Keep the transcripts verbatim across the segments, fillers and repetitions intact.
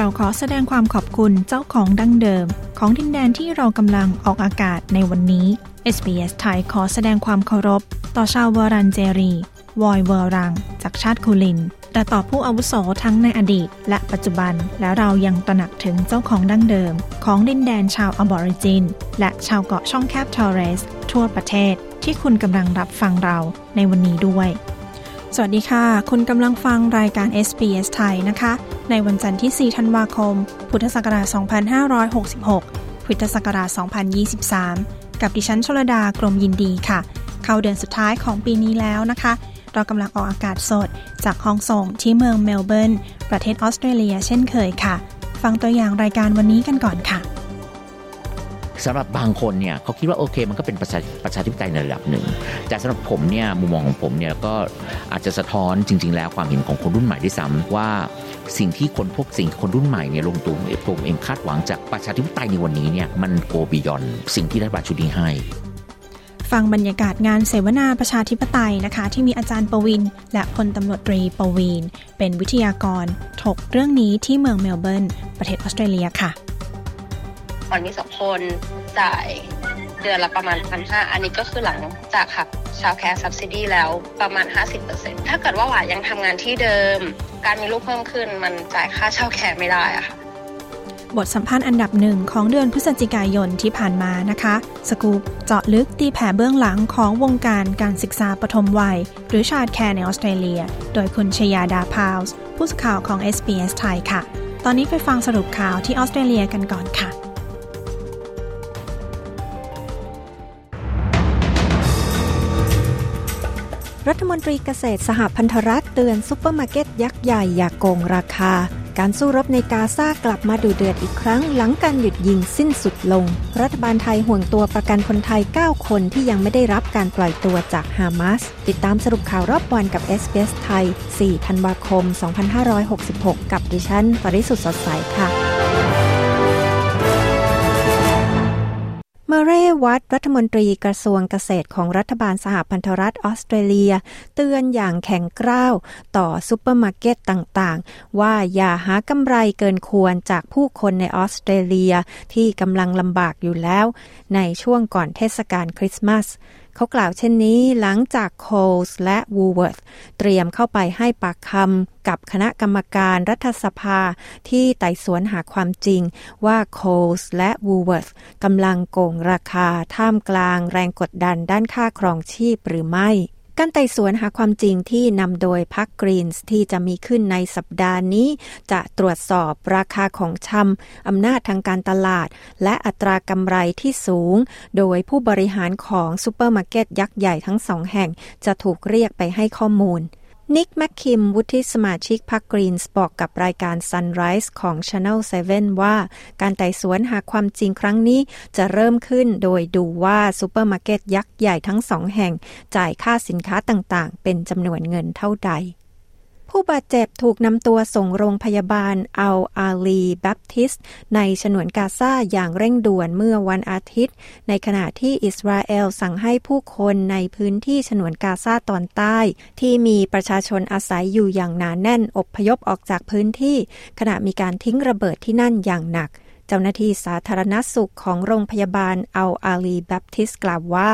เราขอแสดงความขอบคุณเจ้าของดั้งเดิมของดินแดนที่เรากำลังออกอากาศในวันนี้ เอส บี เอส ไทยขอแสดงความเคารพต่อชาววารันเจรีวอยเวอรังจากชาติคูลินแต่ต่อผู้อาวุโสทั้งในอดีตและปัจจุบันและเรายังตระหนักถึงเจ้าของดั้งเดิมของดินแดนชาวอบอริจินและชาวเกาะช่องแคบทอร์เรสทั่วประเทศที่คุณกำลังรับฟังเราในวันนี้ด้วยสวัสดีค่ะคุณกำลังฟังรายการ เอส บี เอส ไทยนะคะในวันจันทร์ที่สี่ธันวาคมพุทธศักราชสองพันห้าร้อยหกสิบหกพุทธศักราชสองพันยี่สิบสามกับดิฉันชลดากรมยินดีค่ะเข้าเดือนสุดท้ายของปีนี้แล้วนะคะเรากำลังออกอากาศสดจากห้องส่งที่เมืองเมลเบิร์นประเทศออสเตรเลียเช่นเคยค่ะฟังตัวอย่างรายการวันนี้กันก่อนค่ะสำหรับบางคนเนี่ยเขาคิดว่าโอเคมันก็เป็นประชาประชาธิปไตยในระดับหนึ่งแต่สำหรับผมเนี่ยมุมมองของผมเนี่ยก็อาจจะสะท้อนจริงๆแล้วความเห็นของคนรุ่นใหม่ด้วยซ้ำว่าสิ่งที่คนพวกสิ่งคนรุ่นใหม่เนี่ยลงตัวผมเองคาดหวังจากประชาธิปไตยในวันนี้เนี่ยมันโกบียอนสิ่งที่รัฐบาลชุดนี้ให้ฟังบรรยากาศงานเสวนาประชาธิปไตยนะคะที่มีอาจารย์ปวินและพลตำรวจตรีปวินเป็นวิทยากรถกเรื่องนี้ที่เมืองเมลเบิร์นประเทศออสเตรเลียค่ะตอนนี้สองคนจ่ายเดือนละประมาณ หนึ่งพันห้าร้อย อันนี้ก็คือหลังจากหักชาวแคร์ซับซิดี้แล้วประมาณ ห้าสิบเปอร์เซ็นต์ ถ้าเกิดว่าหวายังทำงานที่เดิมการมีลูกเพิ่มขึ้นมันจ่ายค่าชาวแคร์ไม่ได้อะค่ะบทสัมภาษณ์อันดับหนึ่งของเดือนพฤศจิกายนที่ผ่านมานะคะสกู๊ปเจาะลึกตีแผ่เบื้องหลังของวงการการศึกษาปฐมวัยหรือชาติแคร์ในออสเตรเลียโดยคุณชยาดาพาวส์ผู้สื่อข่าวของ เอส บี เอส ไทยค่ะตอนนี้ไปฟังสรุปข่าวที่ออสเตรเลียกันก่อนค่ะรัฐมนตรีเกษตรสหพันธรัฐเตือนซุปเปอร์มาร์เก็ตยักษ์ใหญ่อย่าโกงราคาการสู้รบในกาซากลับมาดุเดือดอีกครั้งหลังการหยุดยิงสิ้นสุดลงรัฐบาลไทยห่วงตัวประกันคนไทยเก้าคนที่ยังไม่ได้รับการปล่อยตัวจากฮามาสติดตามสรุปข่าวรอบวันกับ เอส บี เอส ไทยสี่ธันวาคมสองพันห้าร้อยหกสิบหกกับดิฉันปริสุทธิ์สดใสค่ะเมเรวัตรัฐมนตรีกระทรวงเกษตรของรัฐบาลสหพันธรัฐออสเตรเลียเตือนอย่างแข็งกร้าวต่อซุปเปอร์มาร์เก็ตต่างๆว่าอย่าหากำไรเกินควรจากผู้คนในออสเตรเลียที่กำลังลำบากอยู่แล้วในช่วงก่อนเทศกาลคริสต์มาสเขากล่าวเช่นนี้หลังจากโคลส์และวูลเวิร์ธเตรียมเข้าไปให้ปากคำกับคณะกรรมการรัฐสภาที่ไต่สวนหาความจริงว่าโคลส์และวูลเวิร์ธกำลังโกงราคาท่ามกลางแรงกดดันด้านค่าครองชีพหรือไม่การไต่สวนหาความจริงที่นำโดยพรรคกรีนส์ที่จะมีขึ้นในสัปดาห์นี้จะตรวจสอบราคาของชำอำนาจทางการตลาดและอัตรากำไรที่สูงโดยผู้บริหารของซูเปอร์มาร์เก็ตยักษ์ใหญ่ทั้งสองแห่งจะถูกเรียกไปให้ข้อมูลนิกแมคคิมวุฒิสมาชิกพรรคกรีนส์บอกกับรายการ Sunrise ของ Channel เซเว่นว่าการไต่สวนหาความจริงครั้งนี้จะเริ่มขึ้นโดยดูว่าซุปเปอร์มาร์เก็ตยักษ์ใหญ่ทั้งสองแห่งจ่ายค่าสินค้าต่างๆเป็นจำนวนเงินเท่าใดผู้บาดเจ็บถูกนำตัวส่งโรงพยาบาลอัลอาลีแบปทิสต์ในฉนวนกาซาอย่างเร่งด่วนเมื่อวันอาทิตย์ในขณะที่อิสราเอลสั่งให้ผู้คนในพื้นที่ฉนวนกาซาตอนใต้ที่มีประชาชนอาศัยอยู่อย่างหนาแน่นอบพยพออกจากพื้นที่ขณะมีการทิ้งระเบิดที่นั่นอย่างหนักเจ้าหน้าที่สาธารณสุขของโรงพยาบาลอัลอาลีแบปทิสต์กล่าวว่า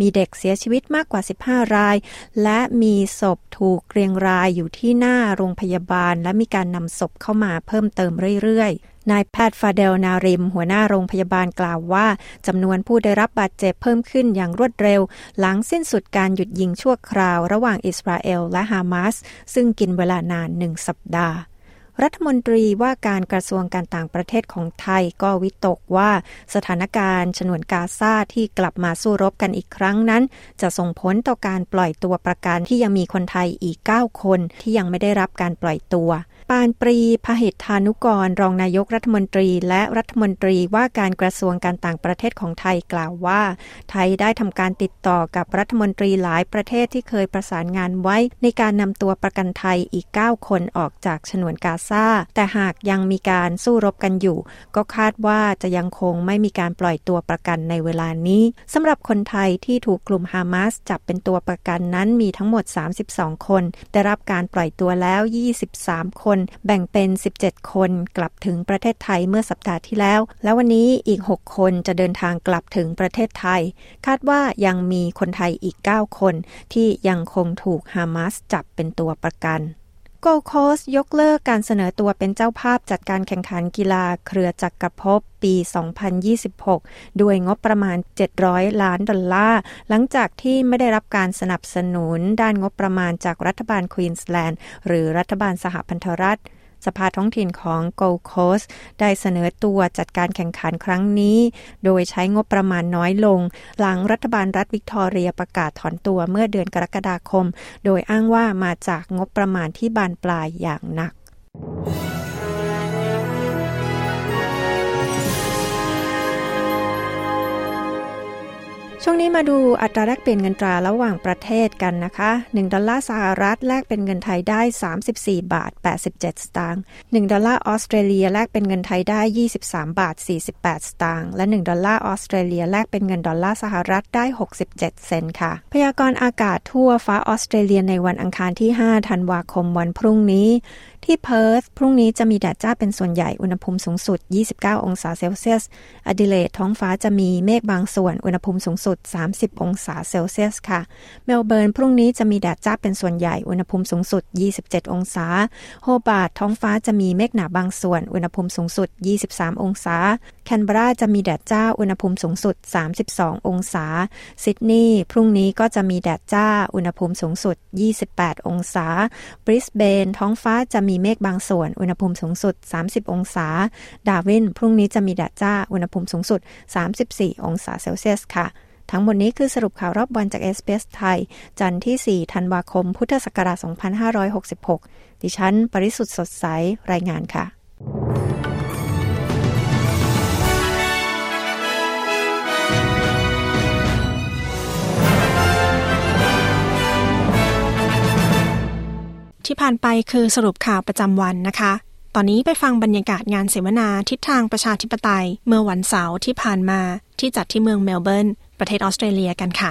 มีเด็กเสียชีวิตมากกว่าสิบห้ารายและมีศพถูกเรียงรายอยู่ที่หน้าโรงพยาบาลและมีการนำศพเข้ามาเพิ่มเติมเรื่อยๆนายแพทย์ฟาเดลนาริมหัวหน้าโรงพยาบาลกล่าวว่าจำนวนผู้ได้รับบาดเจ็บเพิ่มขึ้นอย่างรวดเร็วหลังสิ้นสุดการหยุดยิงชั่วคราวระหว่างอิสราเอลและฮามาสซึ่งกินเวลานานหนึ่งสัปดาห์ รัฐมนตรีว่าการกระทรวงการต่างประเทศของไทยก็วิตกว่าสถานการณ์ฉนวนกาซาที่กลับมาสู้รบกันอีกครั้งนั้นจะส่งผลต่อการปล่อยตัวประกันที่ยังมีคนไทยอีกเก้าคนที่ยังไม่ได้รับการปล่อยตัวปานปรีพเหตฐานุกรรองนายกรัฐมนตรีและรัฐมนตรีว่าการกระทรวงการต่างประเทศของไทยกล่าวว่าไทยได้ทำการติดต่อกับรัฐมนตรีหลายประเทศที่เคยประสานงานไว้ในการนำตัวประกันไทยอีกเก้าคนออกจากฉนวนกาซาแต่หากยังมีการสู้รบกันอยู่ก็คาดว่าจะยังคงไม่มีการปล่อยตัวประกันในเวลานี้สำหรับคนไทยที่ถูกกลุ่มฮามาสจับเป็นตัวประกันนั้นมีทั้งหมดสามสิบสองคนได้รับการปล่อยตัวแล้วยี่สิบสามคนแบ่งเป็นสิบเจ็ดคนกลับถึงประเทศไทยเมื่อสัปดาห์ที่แล้วและวันนี้อีกหกคนจะเดินทางกลับถึงประเทศไทยคาดว่ายังมีคนไทยอีกเก้าคนที่ยังคงถูกฮามาสจับเป็นตัวประกันโกลด์โคสต์ยกเลิกการเสนอตัวเป็นเจ้าภาพจัดการแข่งขันกีฬาเครือจักรภพปีสองพันยี่สิบหกด้วยงบประมาณเจ็ดร้อยล้านดอลลาร์หลังจากที่ไม่ได้รับการสนับสนุนด้านงบประมาณจากรัฐบาลควีนส์แลนด์หรือรัฐบาลสหพันธรัฐสภาท้องถิ่นของโกลด์โคสต์ได้เสนอตัวจัดการแข่งขันครั้งนี้โดยใช้งบประมาณน้อยลงหลังรัฐบาลรัฐวิกตอเรียประกาศถอนตัวเมื่อเดือนกรกฎาคมโดยอ้างว่ามาจากงบประมาณที่บานปลายอย่างหนักช่วงนี้มาดูอัตราแลกเปลี่ยนเงินตราระหว่างประเทศกันนะคะหนึ่งดอลลาร์สหรัฐแลกเป็นเงินไทยได้สามสิบสี่บาทแปดสิบเจ็ดสตางค์หนึ่งดอลลาร์ออสเตรเลียแลกเป็นเงินไทยได้ยี่สิบสามบาทสี่สิบแปดสตางค์และหนึ่งดอลลาร์ออสเตรเลียแลกเป็นเงินดอลลาร์สหรัฐได้หกสิบเจ็ดเซนต์ค่ะพยากรณ์อากาศทั่วฟ้าออสเตรเลียในวันอังคารที่ห้าธันวาคมวันพรุ่งนี้ที่เพิร์ธพรุ่งนี้จะมีแดดจ้าเป็นส่วนใหญ่อุณหภูมิสูงสุดยี่สิบเก้าองศาเซลเซียสอดิเลดท้องฟ้าจะมีเมฆบางส่วนอุณหภูมิสูงสุดสามสิบองศาเซลเซียสค่ะเมลเบิร์นพรุ่งนี้จะมีแดดจ้าเป็นส่วนใหญ่อุณหภูมิสูงสุดยี่สิบเจ็ดองศาโฮบาร์ตท้องฟ้าจะมีเมฆหนาบางส่วนอุณหภูมิสูงสุดยี่สิบสามองศาแคนเบราจะมีแดดจ้าอุณหภูมิสูงสุดสามสิบสององศาซิดนีย์พรุ่งนี้ก็จะมีแดดจ้าอุณหภูมิสูงสุดยี่สิบแปดองศาบริสเบนท้องฟ้าจะมีเมฆบางส่วนอุณหภูมิสูงสุดสามสิบองศาดาร์วินพรุ่งนี้จะมีแดดจ้าอุณหภูมิสูงสุดสามสิบสี่องศาเซลเซียสค่ะทั้งหมดนี้คือสรุปข่าวรอบบอลจาก เอส บี เอส ไทยจันทร์ที่สี่ธันวาคมพุทธศักราชสองพันห้าร้อยหกสิบหกดิฉันปริสุทธิ์สดใสรายงานค่ะที่ผ่านไปคือสรุปข่าวประจำวันนะคะตอนนี้ไปฟังบรรยากาศงานเสวนาทิศทางประชาธิปไตยเมื่อวันเสาร์ที่ผ่านมาที่จัดที่เมืองเมลเบิร์นประเทศออสเตรเลียกันค่ะ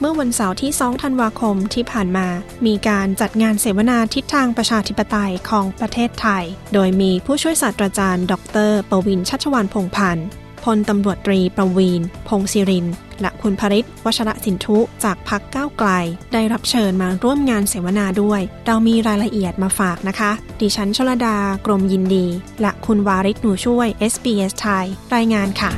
เมื่อวันเสาร์ที่สองธันวาคมที่ผ่านมามีการจัดงานเสวนาทิศทางประชาธิปไตยของประเทศไทยโดยมีผู้ช่วยศาสตราจารย์ดร.ปวินชัชวาลพงษ์พันธ์พลตำรวจตรีประวีณพงษ์ศิรินทร์และคุณพริศวชรสินธุจากพรรคก้าวไกลได้รับเชิญมาร่วมงานเสวนาด้วยเรามีรายละเอียดมาฝากนะคะดิฉันชลดากรมยินดีและคุณวาริศหนูช่วย เอส บี เอส ไทยรายงานค่ะ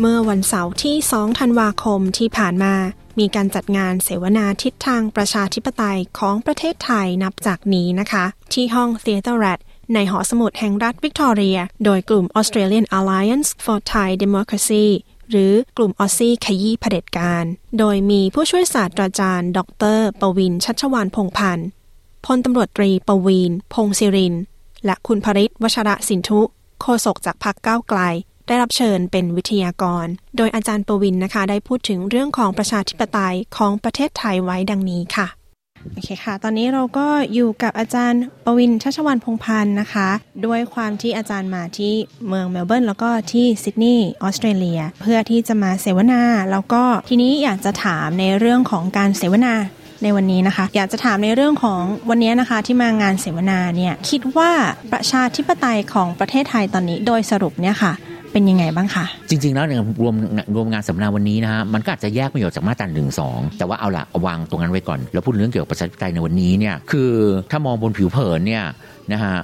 เมื่อวันเสาร์ที่สองธันวาคมที่ผ่านมามีการจัดงานเสวนาทิศทางประชาธิปไตยของประเทศไทยนับจากนี้นะคะที่ห้อง Theatre Rat ในหอสมุดแห่งรัฐวิกตอเรียโดยกลุ่ม Australian Alliance for Thai Democracy หรือกลุ่ม Aussie ขยี้เผด็จการโดยมีผู้ช่วยศาสตราจารย์ดร.ปวินชัชวาลพงษ์พันธ์พลตำรวจตรีปวีณพงษ์ศิรินทร์และคุณพริศวชรสินธุโฆษกจากพรรคก้าวไกลได้รับเชิญเป็นวิทยากรโดยอาจารย์ปวินนะคะได้พูดถึงเรื่องของประชาธิปไตยของประเทศไทยไว้ดังนี้ค่ะโอเคค่ะตอนนี้เราก็อยู่กับอาจารย์ปวินชัชวาลพงษ์พันธ์นะคะด้วยความที่อาจารย์มาที่เมืองเมลเบิร์นแล้วก็ที่ซิดนีย์ออสเตรเลียเพื่อที่จะมาเสวนาแล้วก็ทีนี้อยากจะถามในเรื่องของการเสวนาในวันนี้นะคะอยากจะถามในเรื่องของวันนี้นะคะที่มางานเสวนาเนี่ยคิดว่าประชาธิปไตยของประเทศไทยตอนนี้โดยสรุปเนี่ยค่ะเป็นยังไงบ้างคะจริงๆแล้วเนี่ยรวมรวมงานสัมมนาวันนี้นะฮะมันก็อาจจะแยกประโยชน์จากมาตราหนึ่งสองแต่ว่าเอาละวางตรงนั้นไว้ก่อนแล้วพูดเรื่องเกี่ยวกับประชาธิปไตยในวันนี้เนี่ยคือถ้ามองบนผิวเผินเนี่ยนะฮะ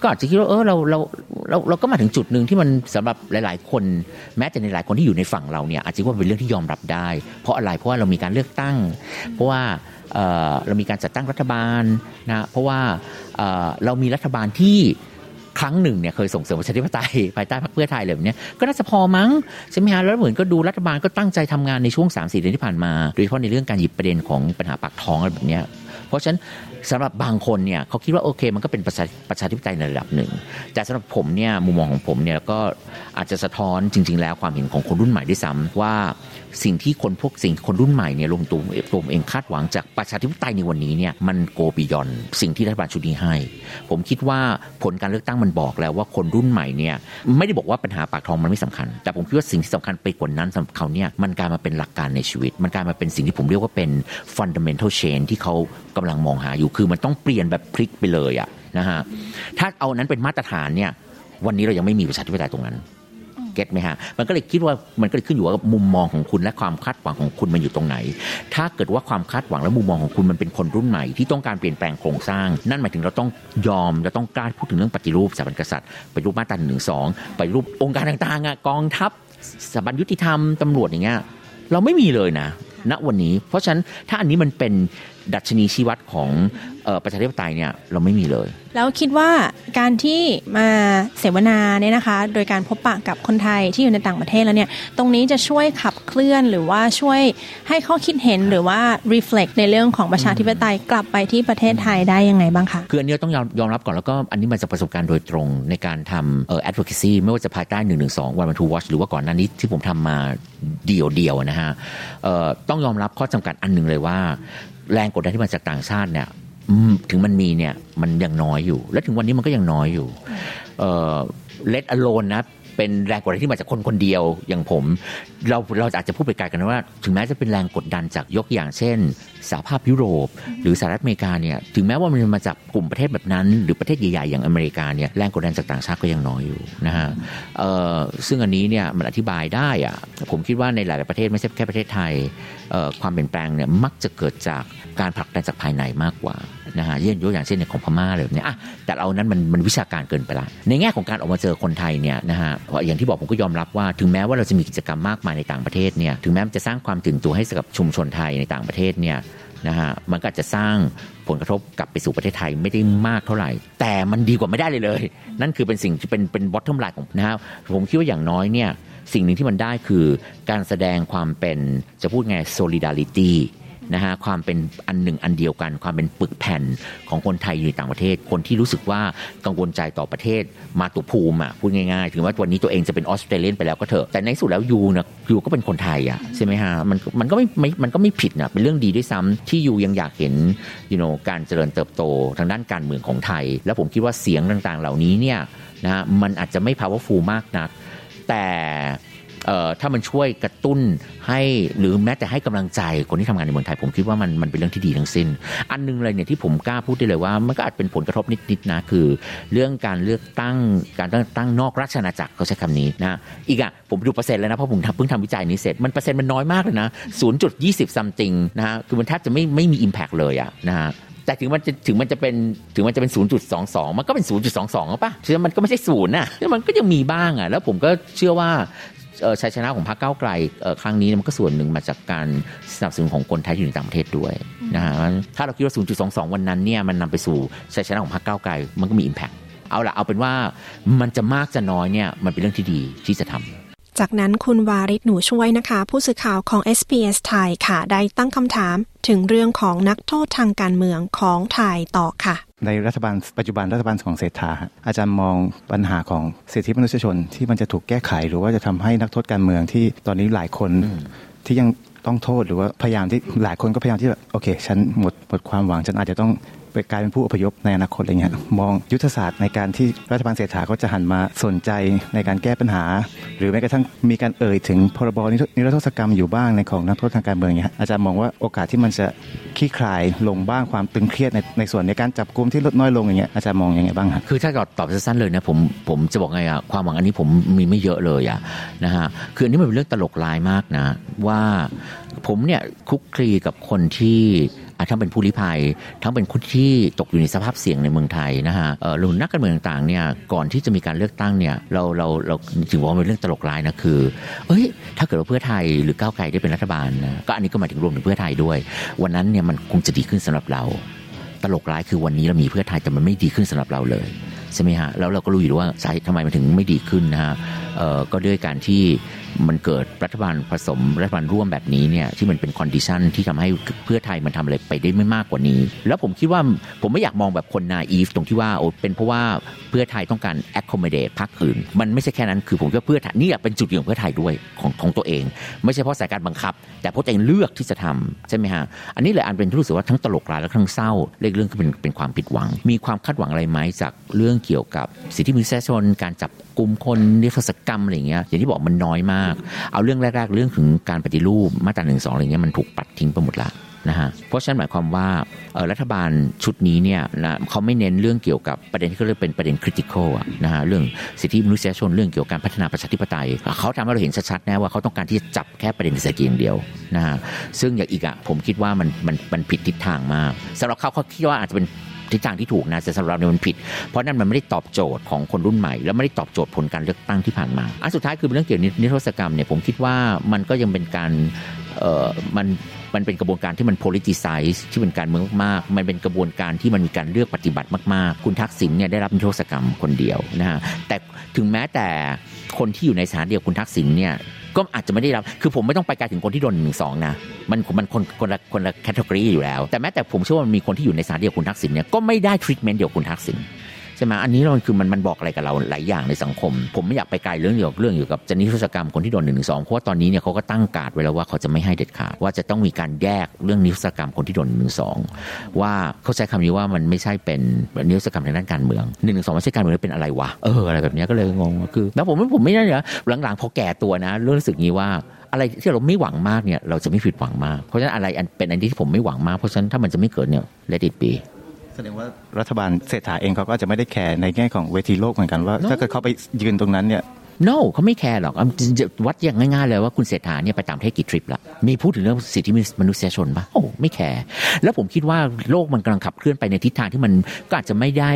ก็อาจจะคิดว่าเออเราเราเราเราก็มาถึงจุดนึงที่มันสำหรับหลายๆคนแม้แต่ในหลายคนที่อยู่ในฝั่งเราเนี่ยอาจจะว่าเป็นเรื่องที่ยอมรับได้เพราะอะไรเพราะว่าเรามีการเลือกตั้งเพราะว่าเอ่อเรามีการจัดตั้งรัฐบาลนะเพราะว่าเอ่อเรามีรัฐบาลที่ครั้งหนึ่งเนี่ยเคยส่งเสริมประชาธิปไตยภายใต้พรรคเพื่อไทยเลยเนี่ยก็น่าจะพอมั้งใช่ไหมฮะแล้วเหมือนก็ดูรัฐบาลก็ตั้งใจทำงานในช่วง สามถึงสี่ เดือนที่ผ่านมาโดยเฉพาะในเรื่องการหยิบประเด็นของปัญหาปากท้องอะไรแบบเนี้ยเพราะฉะนั้นสำหรับบางคนเนี่ยเขาคิดว่าโอเคมันก็เป็นประชาประชาธิปไตยในระดับหนึ่งแต่สำหรับผมเนี่ยมุมมองของผมเนี่ยก็อาจจะสะท้อนจริงๆแล้วความเห็นของคนรุ่นใหม่ด้วยซ้ำว่าสิ่งที่คนพวกสิ่งคนรุ่นใหม่เนี่ยลงตัวตัวเองคาดหวังจากประชาธิปไตยในวันนี้เนี่ยมันโกบียอนสิ่งที่รัฐบาลชุดนี้ให้ผมคิดว่าผลการเลือกตั้งมันบอกแล้วว่าคนรุ่นใหม่เนี่ยไม่ได้บอกว่าปัญหาปากท้องมันไม่สำคัญแต่ผมคิดว่าสิ่งที่สำคัญไปกว่านั้นสำหรับเขาเนี่ยมันกลายมาเป็นหลักการในชีวิตมันกลายมาเป็นสิ่งที่ผมเรียกว่าเป็น fundamental change ที่เขากำลังมองหาอยู่คือมันต้องเปลี่ยนแบบพลิกไปเลยอะนะฮะถ้าเอานั้นเป็นมาตรฐานเนี่ยวันนี้เรายังไม่มีประชาธิปไตยตรงนั้นเก็ทไหมฮะมันก็เลยคิดว่ามันก็เลยขึ้นอยู่กับมุมมองของคุณและความคาดหวังของคุณมันอยู่ตรงไหนถ้าเกิดว่าความคาดหวังและมุมมองของคุณมันเป็นคนรุ่นใหม่ที่ต้องการเปลี่ยนแปลงโครงสร้างนั่นหมายถึงเราต้องยอมเราต้องกล้าพูดถึงเรื่องปฏิรูปสถาบันกษัตริย์ปฏิรูปมาตราหนึ่งร้อยสิบสองปฏิรูปองค์การต่างๆอะกองทัพสถาบันยุติธรรมตำรวจอย่างเงี้ยเราไม่มีเลยนะณวันนี้เพราะฉะนั้นถ้าอันนี้มันเป็นดัชนีชี้วัดของเอ่อประชาธิปไตยเนี่ยเราไม่มีเลยแล้วคิดว่าการที่มาเสวนาเนี่ยนะคะโดยการพบปะกับคนไทยที่อยู่ในต่างประเทศแล้วเนี่ยตรงนี้จะช่วยขับเคลื่อนหรือว่าช่วยให้ข้อคิดเห็นหรือว่า reflect ในเรื่องของประชาธิปไตยกลับไปที่ประเทศไทยได้ยังไงบ้างคะคืออันนี้ต้องยอมรับก่อนแล้วก็อันนี้มาจากประสบการณ์โดยตรงในการทำเอ่อ advocacy ไม่ว่าจะภายใต้ หนึ่งหนึ่งสอง One Man to Watch หรือว่าก่อนหน้านี้ที่ผมทำมาเดี่ยวๆนะฮะเอ่อต้องยอมรับข้อจำกัดอันนึงเลยว่าแรงกดดันที่มาจากต่างชาติเนี่ยถึงมันมีเนี่ยมันยังน้อยอยู่และถึงวันนี้มันก็ยังน้อยอยู่เอ่อ let alone นะเป็นแรงกดดันที่มาจากคนคนเดียวอย่างผมเราเราอาจจะพูดไปไกลกันว่าถึงแม้จะเป็นแรงกดดันจากยกอย่างเช่นสหภาพยุโรปหรือสหรัฐอเมริกาเนี่ยถึงแม้ว่ามันมาจากกลุ่มประเทศแบบนั้นหรือประเทศใหญ่ๆอย่างอเมริกาเนี่ยแรงกดดันจากต่างชาติก็ยังน้อยอยู่นะฮะเอ่อซึ่งอันนี้เนี่ยมันอธิบายได้อะผมคิดว่าในหลายๆประเทศไม่ใช่แค่ประเทศไทยเอ่อความเปลี่ยนแปลงเนี่ยมักจะเกิดจากการผลักดันจากภายในมากกว่านะฮะเช่นยกอย่างเช่นในของพม่าเลยเนี่ยอะแต่เอานั้นมันมันวิชาการเกินไปละในแง่ของการออกมาเจอคนไทยเนี่ยนะฮะอย่างที่บอกผมก็ยอมรับว่าถึงแม้ว่าเราจะมีกิจกรรมมากมายในต่างประเทศเนี่ยถึงแม้มันจะสร้างความตื่นตัวให้กับชุมชนไทยในต่างประเทศเนี่ยนะฮะมันก็จะสร้างผลกระทบกลับไปสู่ประเทศไทยไม่ได้มากเท่าไหร่แต่มันดีกว่าไม่ได้เลยเลยนั่นคือเป็นสิ่งที่เป็นเป็น bottom line ของนะครับผมคิดว่าอย่างน้อยเนี่ยสิ่งหนึ่งที่มันได้คือการแสดงความเป็นจะพูดไง solidarityนะฮะความเป็นอันหนึ่งอันเดียวกันความเป็นปึกแผ่นของคนไทยอยู่ในต่างประเทศคนที่รู้สึกว่ากังวลใจต่อประเทศมาตุภูมิอ่ะพูดง่ายๆถึงว่าวันนี้ตัวเองจะเป็นออสเตรเลียนไปแล้วก็เถอะแต่ในสุดแล้วยูนะยูก็เป็นคนไทยอ่ะใช่ไหมฮะมันมันก็ไม่มันก็ไม่ผิดนะเป็นเรื่องดีด้วยซ้ำที่ยูยังอยากเห็น you know การเจริญเติบโตทางด้านการเมืองของไทยแล้วผมคิดว่าเสียงต่างๆเหล่านี้เนี่ยนะฮะมันอาจจะไม่ powerful มากนักแต่เอ่อถ้ามันช่วยกระตุ้นให้หรือแม้แต่ให้กำลังใจคนที่ทำงานในเมืองไทยผมคิดว่ามันมันเป็นเรื่องที่ดีทั้งสิ้นอันนึงเลยเนี่ยที่ผมกล้าพูดได้เลยว่ามันก็อาจเป็นผลกระทบนิดๆนะคือเรื่องการเลือกตั้งการตั้งนอกราชอาณาจักรเขาใช้คำนี้นะอีกอ่ะผมดูเปอร์เซ็นต์แล้วนะเพราะผมเพิ่งทำวิจัยนี้เสร็จมันเปอร์เซ็นต์มันน้อยมากเลยนะ ศูนย์จุดยี่สิบ ซัมติงนะฮะคือมันแทบจะไม่ไม่มี impact เลยอ่ะนะฮะแต่ถึงมันจะถึงมันจะเป็นถึงมันจะเป็น ศูนย์จุดสองสอง มันก็เป็น ศูนย์จุดสองสอง อ่ะป่ะฉะนั้นมันก็ไม่ใช่ศูนย์น่ะมันก็ยังมีบ้างอ่ะแล้วผมก็เชื่อว่าชัยชนะของพรรคก้าวไกลครั้งนี้มันก็ส่วนหนึ่งมาจากการสนับสนุนของคนไทยที่อยู่ในต่างประเทศด้วยนะฮะถ้าเราคิดว่า ศูนย์จุดสองสอง วันนั้นเนี่ยมันนำไปสู่ชัยชนะของพรรคก้าวไกลมันก็มี impact เอาล่ะเอาเป็นว่ามันจะมากจะน้อยเนี่ยมันเป็นเรื่องที่ดีที่จะทำจากนั้นคุณวาริศหนูช่วยนะคะผู้สื่อข่าวของ เอส บี เอส ไทยค่ะได้ตั้งคำถามถึงเรื่องของนักโทษทางการเมืองของไทยต่อค่ะในรัฐบาลปัจจุบันรัฐบาลของเศรษฐาอาจารย์มองปัญหาของสิทธิมนุษยชนที่มันจะถูกแก้ไขหรือว่าจะทำให้นักโทษการเมืองที่ตอนนี้หลายคนที่ยังต้องโทษหรือว่าพยายามที่หลายคนก็พยายามที่แบบโอเคฉันหมดหมดความหวังฉันอาจจะต้องกลายเป็นผู้อพยพในอนาคตอะไรเงี้ยมองยุทธศาสตร์ในการที่รัฐบาลเศรษฐาเขาจะหันมาสนใจในการแก้ปัญหาหรือแม้กระทั่งมีการเอ่ยถึงพรบนิรโทษกรรมอยู่บ้างในของนักโทษทางการเมืองเนี่ยอาจารย์มองว่าโอกาสที่มันจะคลี่คลายลงบ้างความตึงเครียดในในส่วนในการจับกุมที่ลดน้อยลงอย่างเงี้ยอาจารย์มองยังไงบ้างครับคือถ้าตอบสั้นๆเลยนะผมผมจะบอกไงอะความหวังอันนี้ผมมีไม่เยอะเลยอะนะฮะคืออันนี้มันเป็นเรื่องตลกลายมากนะว่าผมเนี่ยคุกคลีกับคนที่ ทั้งเป็นผู้ลี้ภัยทั้งเป็นคนที่ตกอยู่ในสภาพเสี่ยงในเมืองไทยนะฮะหรือนักการเมืองต่างๆเนี่ยก่อนที่จะมีการเลือกตั้งเนี่ยเราเราเราถือว่าเป็นเรื่องตลกร้ายนะคือเอ้ยถ้าเกิดว่าเพื่อไทยหรือก้าวไกลได้เป็นรัฐบาลนะก็อันนี้ก็หมายถึงรวมถึงเพื่อไทยด้วยวันนั้นเนี่ยมันคงจะดีขึ้นสำหรับเราตลกร้ายคือวันนี้เรามีเพื่อไทยแต่มันไม่ดีขึ้นสำหรับเราเลยใช่ไหมฮะแล้วเราก็รู้อยู่ว่าสาเหตุทำไมมันถึงไม่ดีขึ้นนะฮะก็ด้วยการที่มันเกิดรัฐบาลผสมรัฐบาลร่วมแบบนี้เนี่ยที่มันเป็นคอนดิชันที่ทำให้เพื่อไทยมันทำอะไรไปได้ไม่มากกว่านี้แล้วผมคิดว่าผมไม่อยากมองแบบคนนาอีฟตรงที่ว่าโอ้เป็นเพราะว่าเพื่อไทยต้องการ accommodate พรรคอื่นมันไม่ใช่แค่นั้นคือผมว่าเพื่อไทยนี่เป็นจุดยืนของเพื่อไทยด้วยของของตัวเองไม่ใช่เพราะสายการบังคับแต่เพราะตัวเองเลือกที่จะทำใช่ไหมฮะอันนี้แหละอันเป็นรู้สึกว่าทั้งตลกร้ายและทั้งเศร้าเรื่องเรื่องก็เป็นเป็นความผิดหวังมีความคาดหวังอะไรไหมจากเรื่องเกี่ยวกับสิทธิมนุษยชนการจับกลุ่มคนนิรโทษกรรมอะไรอย่างเงี้ยอย่างที่บอกมันน้อยมากเอาเรื่องแรกๆเรื่องถึงการปฏิรูปมาตรา หนึ่งสอง อะไรเงี้ยมันถูกปัดทิ้งไปหมดละนะฮะเพราะฉะนั้นหมายความว่ารัฐบาลชุดนี้เนี่ยนะเขาไม่เน้นเรื่องเกี่ยวกับประเด็นที่เขาเรียกเป็นประเด็นคริติคอลนะฮะเรื่องสิทธิมนุษยชนเรื่องเกี่ยวกับการพัฒนาประชาธิปไตยเขาทำให้เราเห็นชัดๆแน่ว่าเขาต้องการที่จะจับแค่ประเด็นเศรษฐกิจอย่างเดียวนะฮะซึ่งอย่างอีกอะผมคิดว่ามันมันมันผิดทิศทางมากสำหรับเขาเขาคิดว่าอาจจะเป็นทิศทางที่ถูกนะแต่สำหรับเราเนี่ยมันผิดเพราะนั่นมันไม่ได้ตอบโจทย์ของคนรุ่นใหม่และไม่ได้ตอบโจทย์ผลการเลือกตั้งที่ผ่านมาอันสุดท้ายคือเรื่องเกี่ยวกับนิรโทษกรรมเนี่ยผมคิดว่ามันก็ยังเป็นการเอ่อมันมันเป็นกระบวนการที่มัน politicize ที่เป็นการเมืองมากๆมันเป็นกระบวนการที่มันมีการเลือกปฏิบัติมากๆคุณทักษิณเนี่ยได้รับนิรโทษกรรมคนเดียวนะฮะแต่ถึงแม้แต่คนที่อยู่ในสถานเดียวคุณทักษิณเนี่ยก็อาจจะไม่ได้รับคือผมไม่ต้องไปไกลถึงคนที่โดนหนึ่งสองนะมันมันคนคนละคนละแคตตากรีอยู่แล้วแต่แม้แต่ผมเชื่อว่ามันมีคนที่อยู่ในสารเดียวคุณทักษิณเนี่ยก็ไม่ได้ทรีทเมนต์เดียวคุณทักษิณใช่ไหมอันนี้เราคือมันมันบอกอะไรกับเราหลายอย่างในสังคมผมไม่อยากไปไกลเรื่องเกี่ยวกับเรื่องเกี่ยวกับนิรโทษกรรมคนที่โดนหนึ่งหนึ่งสองเพราะว่าตอนนี้เนี่ยเขาก็ตั้งการ์ดไว้แล้วว่าเขาจะไม่ให้เด็ดขาดว่าจะต้องมีการแยกเรื่องนิรโทษกรรมคนที่โดนหนึ่งหนึ่งสองว่าเขาใช้คำนี้ว่ามันไม่ใช่เป็นนิรโทษกรรมทางด้านการเมืองหนึ่งหนึ่งสองไม่ใช่การเมืองเป็นอะไรวะเอออะไรแบบนี้ก็เลยงงคือแล้วผมผมไม่ได้นะหลังๆพอแก่ตัวนะรู้สึกงี้ว่าอะไรที่เราไม่หวังมากเนี่ยเราจะไม่ผิดหวังมากเพราะฉะนั้นอะไรเป็นอันที่ผมไม่หวังมากเพราะฉะนั้นถ้ามันจะไม่เกิดเนี่ย let it beแสดงว่ารัฐบาลเศรษฐาเองเขาก็จะไม่ได้แคร์ในแง่ของเวทีโลกเหมือนกันว่า no. ถ้าเกิดเขาไปยืนตรงนั้นเนี่ย no เขาไม่แคร์หรอกวัดอย่างง่ายๆเลยว่าคุณเศรษฐาเนี่ยไปต่างประเทศกี่ทริปละมีพูดถึงเรื่องสิทธิมนุษยชนปะโอ้ไม่แคร์แล้วผมคิดว่าโลกมันกำลังขับเคลื่อนไปในทิศทางที่มันก็อาจจะไม่ได้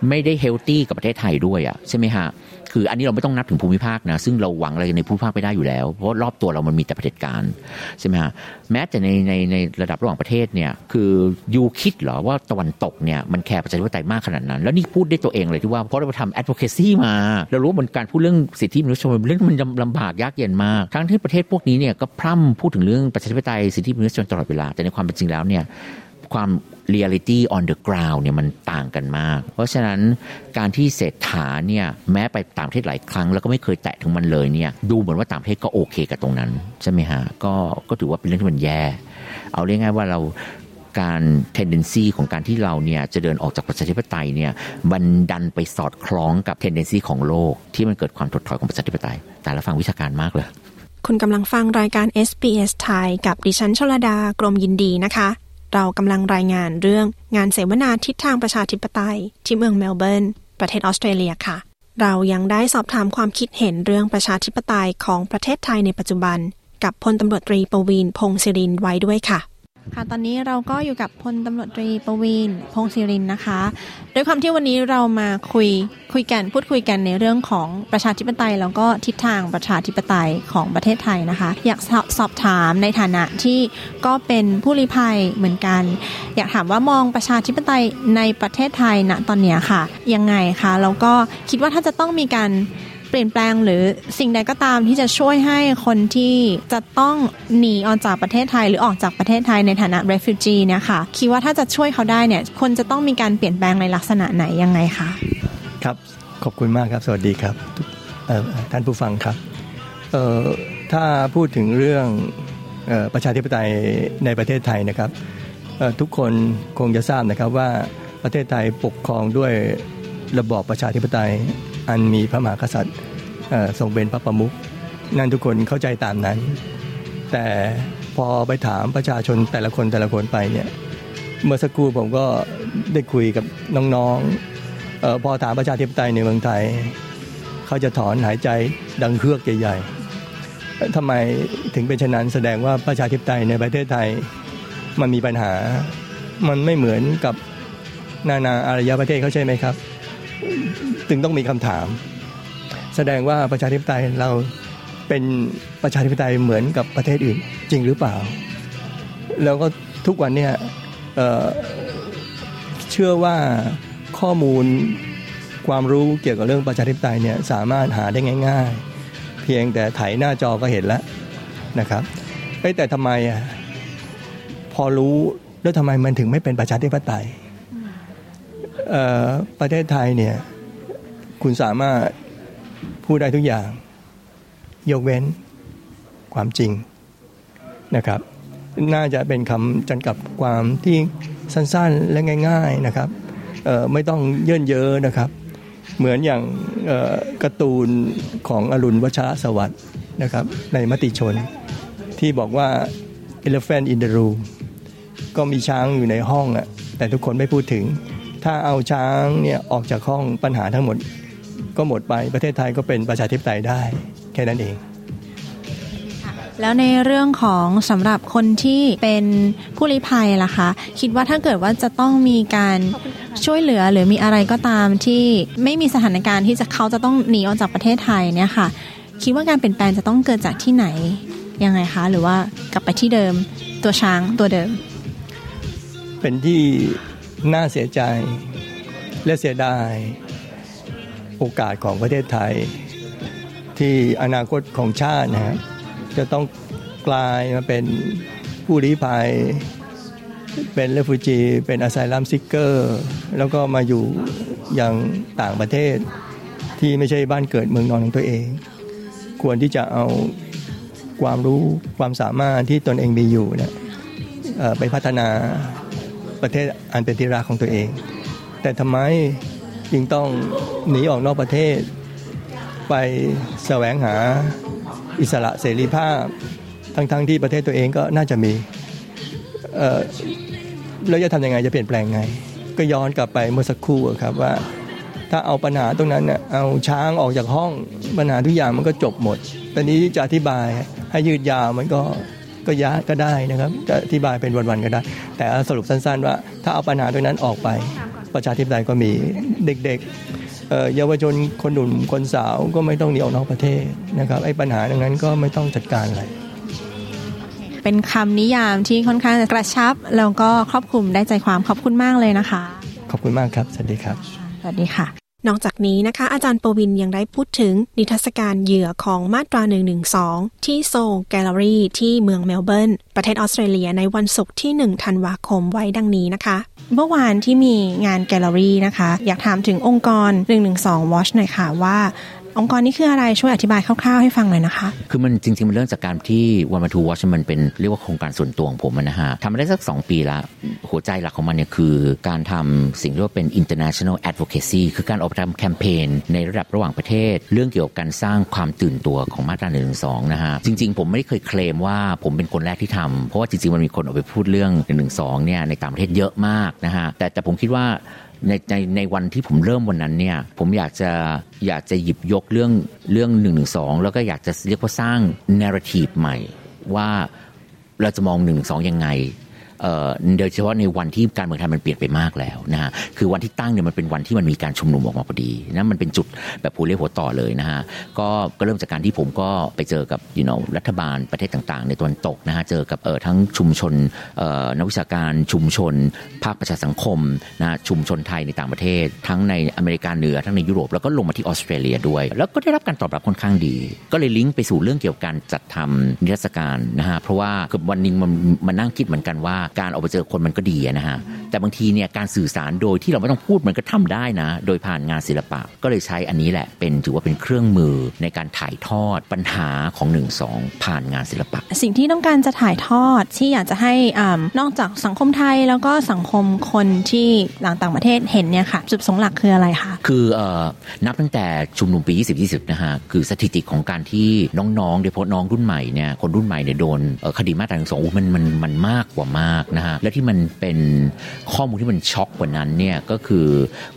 ไม่ได้เฮลตี้กับประเทศไทยด้วยอ่ะใช่ไหมฮะคืออันนี้เราไม่ต้องนับถึงภูมิภาคนะซึ่งเราหวังอะไรในภูมิภาคไม่ได้อยู่แล้วเพราะรอบตัวเรามันมีแต่เผด็จการใช่ไหมฮะแม้แต่ในในในระดับระหว่างประเทศเนี่ยคือยูคิดเหรอว่าตะวันตกเนี่ยมันแคร์ประชาธิปไตยมากขนาดนั้นแล้วนี่พูดได้ตัวเองเลยที่ว่าเพราะเราทำแอดโวเคซี่มาเรารู้ว่าการพูดเรื่องสิทธิมนุษยชนเรื่องมันลำบากยากเย็นมากทั้งที่ประเทศพวกนี้เนี่ยก็พร่ำพูดถึงเรื่องประชาธิปไตยสิทธิมนุษยชนตลอดเวลาแต่ในความเป็นจริงแล้วเนี่ยความ reality on the ground เนี่ยมันต่างกันมากเพราะฉะนั้นการที่เศรษฐาเนี่ยแม้ไปต่างประเทศหลายครั้งแล้วก็ไม่เคยแตะถึงมันเลยเนี่ยดูเหมือนว่าต่างประเทศก็โอเคกับตรงนั้นใช่ไหมฮะก็ก็ถือว่าเป็นเรื่องที่มันแย่เอาเรียกง่ายว่าเราการ tendency ของการที่เราเนี่ยจะเดินออกจากประชาธิปไตยเนี่ยมันดันไปสอดคล้องกับ tendency ของโลกที่มันเกิดความถดถอยของประชาธิปไตยแต่ละฝั่งวิชาการมากเลยคุณกำลังฟังรายการ เอส บี เอส ไทยกับดิฉันชลดากรมยินดีนะคะเรากำลังรายงานเรื่องงานเสวนาทิศทางประชาธิปไตยที่เมืองเมลเบิร์นประเทศออสเตรเลียค่ะเรายังได้สอบถามความคิดเห็นเรื่องประชาธิปไตยของประเทศไทยในปัจจุบันกับพลตำรวจตรีปวีณพงษ์ศิรินไว้ด้วยค่ะค่ะตอนนี้เราก็อยู่กับพลตำรวจตรีปวีณพงษ์ศิรินนะคะด้วยความที่วันนี้เรามาคุยคุยกันพูดคุยกันในเรื่องของประชาธิปไตยแล้วก็ทิศทางประชาธิปไตยของประเทศไทยนะคะอยากสอบถามในฐานะที่ก็เป็นผู้ลี้ภัยเหมือนกันอยากถามว่ามองประชาธิปไตยในประเทศไทยณตอนนี้ค่ะยังไงคะแล้วก็คิดว่าถ้าจะต้องมีการเปลี่ยนแปลงหรือสิ่งใดก็ตามที่จะช่วยให้คนที่จะต้องหนีออกจากประเทศไทยหรือออกจากประเทศไทยในฐานะ refugee เนี่ยค่ะคิดว่าถ้าจะช่วยเขาได้เนี่ยควรจะต้องมีการเปลี่ยนแปลงในลักษณะไหนยังไงคะครับขอบคุณมากครับสวัสดีครับท่านผู้ฟังครับถ้าพูดถึงเรื่องประชาธิปไตยในประเทศไทยนะครับทุกคนคงจะทราบนะครับว่าประเทศไทยปกครองด้วยระบอบประชาธิปไตยอันมีพระมหากษัตริย์ทรงเป็นพระประมุขนั่นทุกคนเข้าใจตามนั้นแต่พอไปถามประชาชนแต่ละคนแต่ละคนไปเนี่ยเมื่อสักครู่ผมก็ได้คุยกับน้องๆเอ่อพอถามประชาธิปไตยในเมืองไทยเขาจะถอนหายใจดังเฮือกใหญ่ๆทำไมถึงเป็นเช่นนั้นแสดงว่าประชาธิปไตยในประเทศไทย มันมีปัญหามันไม่เหมือนกับนานาอารยประเทศเขาใช่ไหมครับถึงต้องมีคำถามแสดงว่าประชาธิปไตยเราเป็นประชาธิปไตยเหมือนกับประเทศอื่นจริงหรือเปล่าแล้วก็ทุกวันเนี่ย เอ่อ เชื่อว่าข้อมูลความรู้เกี่ยวกับเรื่องประชาธิปไตยเนี่ยสามารถหาได้ง่ายๆเพียงแต่ไถหน้าจอก็เห็นแล้วนะครับแต่ทำไมพอรู้แล้วทำไมมันถึงไม่เป็นประชาธิปไตยประเทศไทยเนี่ยคุณสามารถพูดได้ทุกอย่างยกเว้นความจริงนะครับน่าจะเป็นคำจำกัดความที่สั้นๆและง่ายๆนะครับไม่ต้องเยินเยอะนะครับเหมือนอย่างการ์ตูนของอรุณวชรสวัสดิ์นะครับในมติชนที่บอกว่า elephant in the room ก็มีช้างอยู่ในห้องอ่ะแต่ทุกคนไม่พูดถึงถ้าเอาช้างเนี่ยออกจากห้องปัญหาทั้งหมดก็หมดไปประเทศไทยก็เป็นประชาธิปไตยได้แค่นั้นเองแล้วในเรื่องของสำหรับคนที่เป็นผู้ลี้ภัยล่ะคะคิดว่าถ้าเกิดว่าจะต้องมีการช่วยเหลือหรือมีอะไรก็ตามที่ไม่มีสถานการณ์ที่จะเขาจะต้องหนีออกจากประเทศไทยเนี่ยค่ะคิดว่าการเปลี่ยนแปลงจะต้องเกิดจากที่ไหนยังไงคะหรือว่ากลับไปที่เดิมตัวช้างตัวเดิมเป็นที่น่าเสียใจและเสียดายโอกาสของประเทศไทยที่อนาคตของชาตินะฮะจะต้องกลายมาเป็นผู้ลี้ภัยเป็นเรฟูจีเป็นอาไซลัมซิกเกอร์แล้วก็มาอยู่อย่างต่างประเทศที่ไม่ใช่บ้านเกิดเมืองนอนของตัวเองควรที่จะเอาความรู้ความสามารถที่ตนเองมีอยู่นะไปพัฒนาประเทศอันเป็นที่รักของตัวเองแต่ทำไมจึงต้องหนีออกนอกประเทศไปแสวงหาอิสระเสรีภาพทั้งๆ ท, ที่ประเทศตัวเองก็น่าจะมีแล้วจะทำยังไงจะเปลี่ยนแปลงไงก็ย้อนกลับไปเมื่อสักครู่ครับว่าถ้าเอาปัญหาตรงนั้นเนี่ยเอาช้างออกจากห้องปัญหาทุกอย่างมันก็จบหมดตอนนี้จะอธิบายให้ยืดยาวมันก็ก็ยะก็ได้นะครับจะอธิบายเป็นวันๆก็ได้แต่สรุปสั้นๆว่าถ้าเอาปัญหาตรงนั้นออกไปประชาธิปไตยก็มีเด็กๆเยาวชนคนหนุ่มคนสาวก็ไม่ต้องหนีออกนอกประเทศนะครับไอ้ปัญหาดังนั้นก็ไม่ต้องจัดการอะไรเป็นคำนิยามที่ค่อนข้างกระชับแล้วก็ครอบคลุมได้ใจความขอบคุณมากเลยนะคะขอบคุณมากครับสวัสดีครับสวัสดีค่ะนอกจากนี้นะคะอาจารย์ปวินยังได้พูดถึงนิทรรศการเหยื่อของมาตราหนึ่งหนึ่งสองที่โซลแกลเลอรี่ที่เมืองเมลเบิร์นประเทศออสเตรเลียในวันศุกร์ที่หนึ่งธันวาคมไว้ดังนี้นะคะเมื่อวานที่มีงานแกลเลอรี่นะคะอยากถามถึงองค์กรหนึ่งหนึ่งสอง Watch หน่อยค่ะว่าองค์กรนี้คืออะไรช่วยอธิบายคร่าวๆให้ฟังหน่อยนะคะคือมันจริงๆมันเริ่มจากการที่วันมาทูวอชมันเป็นเรียกว่าโครงการส่วนตัวของผมนะฮะทำมาได้สักสองปีละหัวใจหลักของมันเนี่ยคือการทำสิ่งที่เรียกว่าเป็น international advocacy คือการออกทำแคมเปญในระดับระหว่างประเทศเรื่องเกี่ยวกับการสร้างความตื่นตัวของมาตราหนึ่งหนึ่งสองนะฮะจริงๆผมไม่ได้เคยเคลมว่าผมเป็นคนแรกที่ทำเพราะว่าจริงๆมันมีคนออกไปพูดเรื่องหนึ่งหนึ่งสองเนี่ยในต่างประเทศเยอะมากนะฮะแต่แต่ผมคิดว่าในในในวันที่ผมเริ่มวันนั้นเนี่ยผมอยากจะอยากจะหยิบยกเรื่องเรื่องหนึ่งหนึ่งสองแล้วก็อยากจะเรียกว่าสร้าง narrative ใหม่ว่าเราจะมองหนึ่งหนึ่งสองยังไงโดยเฉพาะในวันที่การเมืองไทยมันเปลี่ยนไปมากแล้วนะฮะคือวันที่ตั้งเนี่ยมันเป็นวันที่มันมีการชุมนุมออกมาพอดีนะมันเป็นจุดแบบหัวเรียวหัวต่อเลยนะฮะก็ก็เริ่มจากการที่ผมก็ไปเจอกับ you know รัฐบาลประเทศต่างๆในตะวันตกนะฮะเจอกับเอ่อทั้งชุมชนเอ่อนักวิชาการชุมชนภาคประชาสังคมนะชุมชนไทยในต่างประเทศทั้งในอเมริกาเหนือทั้งในยุโรปแล้วก็ลงมาที่ออสเตรเลียด้วยแล้วก็ได้รับการตอบรับค่อนข้างดีก็เลยลิงก์ไปสู่เรื่องเกี่ยวกับการจัดทำนิทรรศการนะฮะเพราะว่าคือวันนึงมันมันนั่งคิดเหมือนกันว่าการออกไปเจอคนมันก็ดีนะฮะแต่บางทีเนี่ยการสื่อสารโดยที่เราไม่ต้องพูดมันก็ทำได้นะโดยผ่านงานศิลปะก็เลยใช้อันนี้แหละเป็นถือว่าเป็นเครื่องมือในการถ่ายทอดปัญหาของหนึ่งสองผ่านงานศิลปะสิ่งที่ต้องการจะถ่ายทอดที่อยากจะให้นอกจากสังคมไทยแล้วก็สังคมคนที่ต่างประเทศเห็นเนี่ยค่ะจุดประสงค์หลักคืออะไรคะคือเอ่อนับตั้งแต่ชุมนุมปียี่สิบยี่สิบนะฮะคือสถิติของการที่น้องๆโดยเฉพาะน้องรุ่นใหม่เนี่ยคนรุ่นใหม่เนี่ยโดนคดีมาตราหนึ่งสองมันมันมันมากกว่ามากนะฮะและที่มันเป็นข้อมูลที่มันช็อกกว่านั้นเนี่ยก็คือ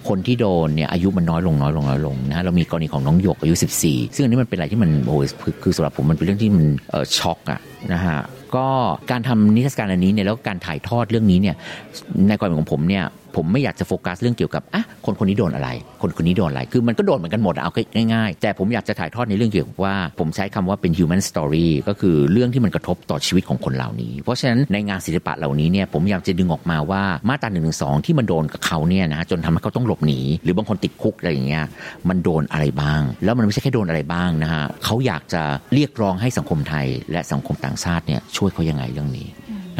คนที่โดนเนี่ยอายุมันน้อยลงน้อยลงน้อยลงนะฮะเรามีกรณีของน้องหยกอายุสิบสี่ซึ่งอันนี้มันเป็นอะไรที่มันโอ้คือสำหรับผมมันเป็นเรื่องที่มันช็อกอะนะฮะ ก็การทำนิทรรศการอันนี้เนี่ยแล้วการถ่ายทอดเรื่องนี้เนี่ยในความเห็นของผมเนี่ยผมไม่อยากจะโฟกัสเรื่องเกี่ยวกับอ่ะคนคนนี้โดนอะไรคนคนนี้โดนอะไรคือมันก็โดนเหมือนกันหมดเอาง่ายๆแต่ผมอยากจะถ่ายทอดในเรื่องเกี่ยวกับว่าผมใช้คำว่าเป็น human story ก็คือเรื่องที่มันกระทบต่อชีวิตของคนเหล่านี้เพราะฉะนั้นในงานศิลปะเหล่านี้เนี่ยผมอยากจะดึงออกมาว่ามาตราหนึ่งหนึ่งสองที่มันโดนกับเขาเนี่ยนะจนทำให้เขาต้องหลบหนีหรือบางคนติดคุกอะไรอย่างเงี้ยมันโดนอะไรบ้างแล้วมันไม่ใช่แค่โดนอะไรบ้างนะฮะเขาอยากจะเรียกร้องให้สังคมไทยและสังคมต่างชาติเนี่ยช่วยเขายังไงเรื่องนี้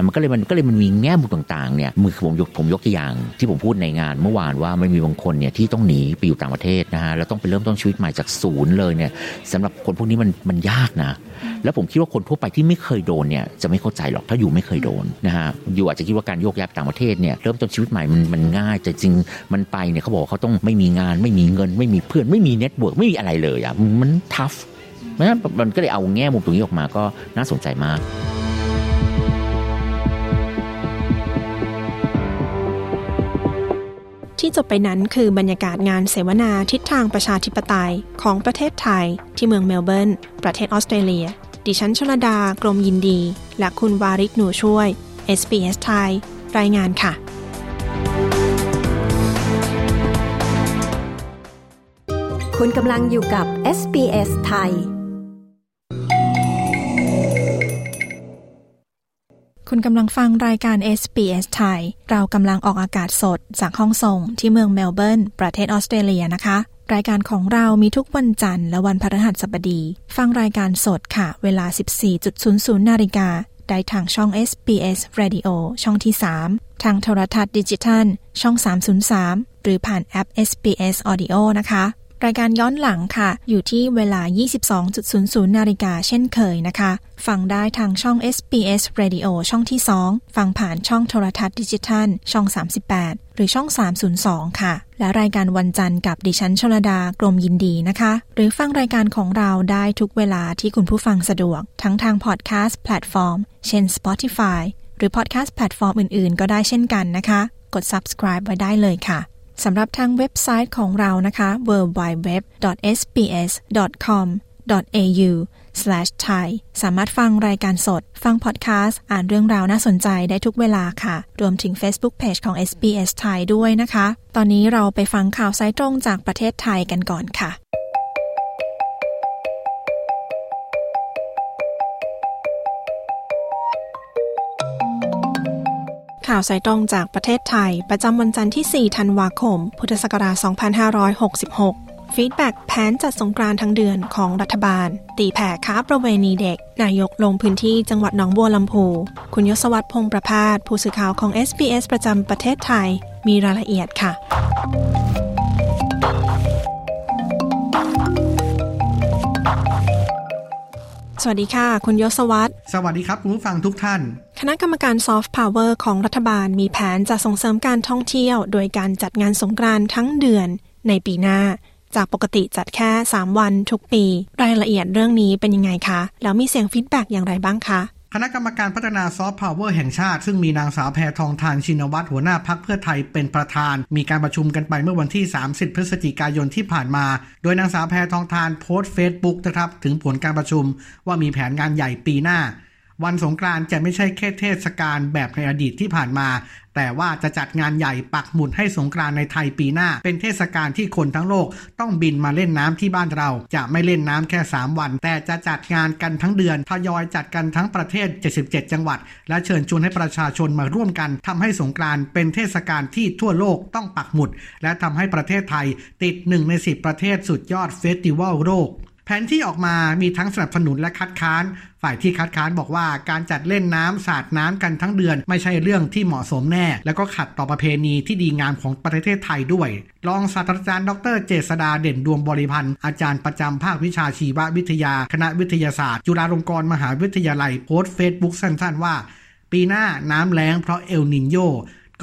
มันก็เลยมันก็เลยมันมีแง่มุมต่างๆเนี่ยมือผมยกผมยกตัวอย่างที่ผมพูดในงานเมื่อวานว่ามันมีบางคนเนี่ยที่ต้องหนีไปอยู่ต่างประเทศนะฮะแล้วต้องไปเริ่มต้นชีวิตใหม่จากศูนย์เลยเนี่ยสำหรับคนพวกนี้มันมันยากนะแล้วผมคิดว่าคนทั่วไปที่ไม่เคยโดนเนี่ยจะไม่เข้าใจหรอกถ้าอยู่ไม่เคยโดนนะฮะอยู่อาจจะคิดว่าการโยกย้ายต่างประเทศเนี่ยเริ่มต้นชีวิตใหม่มันมันง่ายแต่จริงมันไปเนี่ยเขาบอกเขาต้องไม่มีงานไม่มีเงินไม่มีเพื่อนไม่มีเน็ตเวิร์กไม่มีอะไรเลยอ่ะมันทัฟนะมันก็เลยเอาแง่มุมตรงนี้ออกมาก็น่าสนใจมากที่จบไปนั้นคือบรรยากาศงานเสวนาทิศทางประชาธิปไตยของประเทศไทยที่เมืองเมลเบิร์นประเทศออสเตรเลียดิฉันชลดากรมยินดีและคุณวาริศหนูช่วย เอส บี เอส ไทยรายงานค่ะคุณกำลังอยู่กับ เอส บี เอส ไทยคุณกำลังฟังรายการ เอส บี เอส ไทยเรากำลังออกอากาศสดจากห้องส่งที่เมืองเมลเบิร์นประเทศออสเตรเลียนะคะรายการของเรามีทุกวันจันทร์และวันพฤหัสบดีฟังรายการสดค่ะเวลา สิบสี่นาฬิกา นได้ทางช่อง เอส บี เอส Radio ช่องที่สามทางโทรทัศน์ดิจิทัลช่องสามศูนย์สามหรือผ่านแอป เอส บี เอส Audio นะคะรายการย้อนหลังค่ะอยู่ที่เวลา ยี่สิบสองนาฬิกา นเช่นเคยนะคะฟังได้ทางช่อง เอส บี เอส Radio ช่องที่สองฟังผ่านช่องโทรทัศน์ดิจิทัลช่องสามสิบแปดหรือช่องสามศูนย์สองค่ะและรายการวันจันทร์กับดิฉันชลดากรมยินดีนะคะหรือฟังรายการของเราได้ทุกเวลาที่คุณผู้ฟังสะดวกทั้งทางพอดแคสต์แพลตฟอร์มเช่น Spotify หรือพอดแคสต์แพลตฟอร์มอื่นๆก็ได้เช่นกันนะคะกด Subscribe ไว้ได้เลยค่ะสำหรับทางเว็บไซต์ของเรานะคะ ดับเบิลยู ดับเบิลยู ดับเบิลยู ดอท เอส บี เอส ดอท คอม ดอท เอ ยู สแลช ไทย สามารถฟังรายการสดฟังพอดแคสต์อ่านเรื่องราวน่าสนใจได้ทุกเวลาค่ะรวมถึง Facebook Page ของ เอส บี เอส ไทยด้วยนะคะตอนนี้เราไปฟังข่าวสายตรงจากประเทศไทยกันก่อนค่ะข่าวสายตรงจากประเทศไทยประจำวันจันทร์ที่สี่ธันวาคมพุทธศักราชสองพันห้าร้อยหกสิบหกฟีดแบ็กแผนจัดสงกรานต์ทั้งเดือนของรัฐบาลตีแผ่ค้าประเวณีเด็กนายกลงพื้นที่จังหวัดหนองบัวลำพูคุณยศวัฒน์พงษ์ประภาสผู้สื่อข่าวของ เอส บี เอส ประจำประเทศไทยมีรายละเอียดค่ะสวัสดีค่ะคุณยศวัฒน์สวัสดีครับคุณผู้ฟังทุกท่านคณะกรรมการซอฟต์พาวเวอร์ของรัฐบาลมีแผนจะส่งเสริมการท่องเที่ยวโดยการจัดงานสงกรานต์ทั้งเดือนในปีหน้าจากปกติจัดแค่สามวันทุกปีรายละเอียดเรื่องนี้เป็นยังไงคะแล้วมีเสียงฟีดแบ็กอย่างไรบ้างคะคณะกรรมการพัฒนาซอฟต์พาวเวอร์แห่งชาติซึ่งมีนางสาวแพทองธารชินวัตรหัวหน้าพรรคเพื่อไทยเป็นประธานมีการประชุมกันไปเมื่อวันที่สามสิบพฤศจิกายนที่ผ่านมาโดยนางสาวแพทองธารโพสต์ Facebook นะครับถึงผลการประชุมว่ามีแผนงานใหญ่ปีหน้าวันสงกรานต์จะไม่ใช่แค่เทศกาลแบบในอดีตที่ผ่านมาแต่ว่าจะจัดงานใหญ่ปักหมุดให้สงกรานต์ในไทยปีหน้าเป็นเทศกาลที่คนทั้งโลกต้องบินมาเล่นน้ำที่บ้านเราจะไม่เล่นน้ำแค่สามวันแต่จะจัดงานกันทั้งเดือนทยอยจัดกันทั้งประเทศเจ็ดสิบเจ็ดจังหวัดและเชิญชวนให้ประชาชนมาร่วมกันทำให้สงกรานต์เป็นเทศกาลที่ทั่วโลกต้องปักหมุดและทำให้ประเทศไทยติดหนึ่งในสิบประเทศสุดยอดเฟสติวัลโลกแผนที่ออกมามีทั้งสนับสนุนและคัดค้านฝ่ายที่คัดค้านบอกว่าการจัดเล่นน้ำสาดน้ำกันทั้งเดือนไม่ใช่เรื่องที่เหมาะสมแน่และก็ขัดต่อประเพณีที่ดีงามของประเทศไทยด้วยรองศาสตราจารย์ดร.เจษฎาเด่นดวงบริพันธ์อาจารย์ประจำภาควิชาชีววิทยาคณะวิทยาศาสตร์จุฬาลงกรณ์มหาวิทยาลัยโพสต์เฟซบุ๊กสั้นๆว่าปีหน้าน้ำแล้งเพราะเอลนินโญ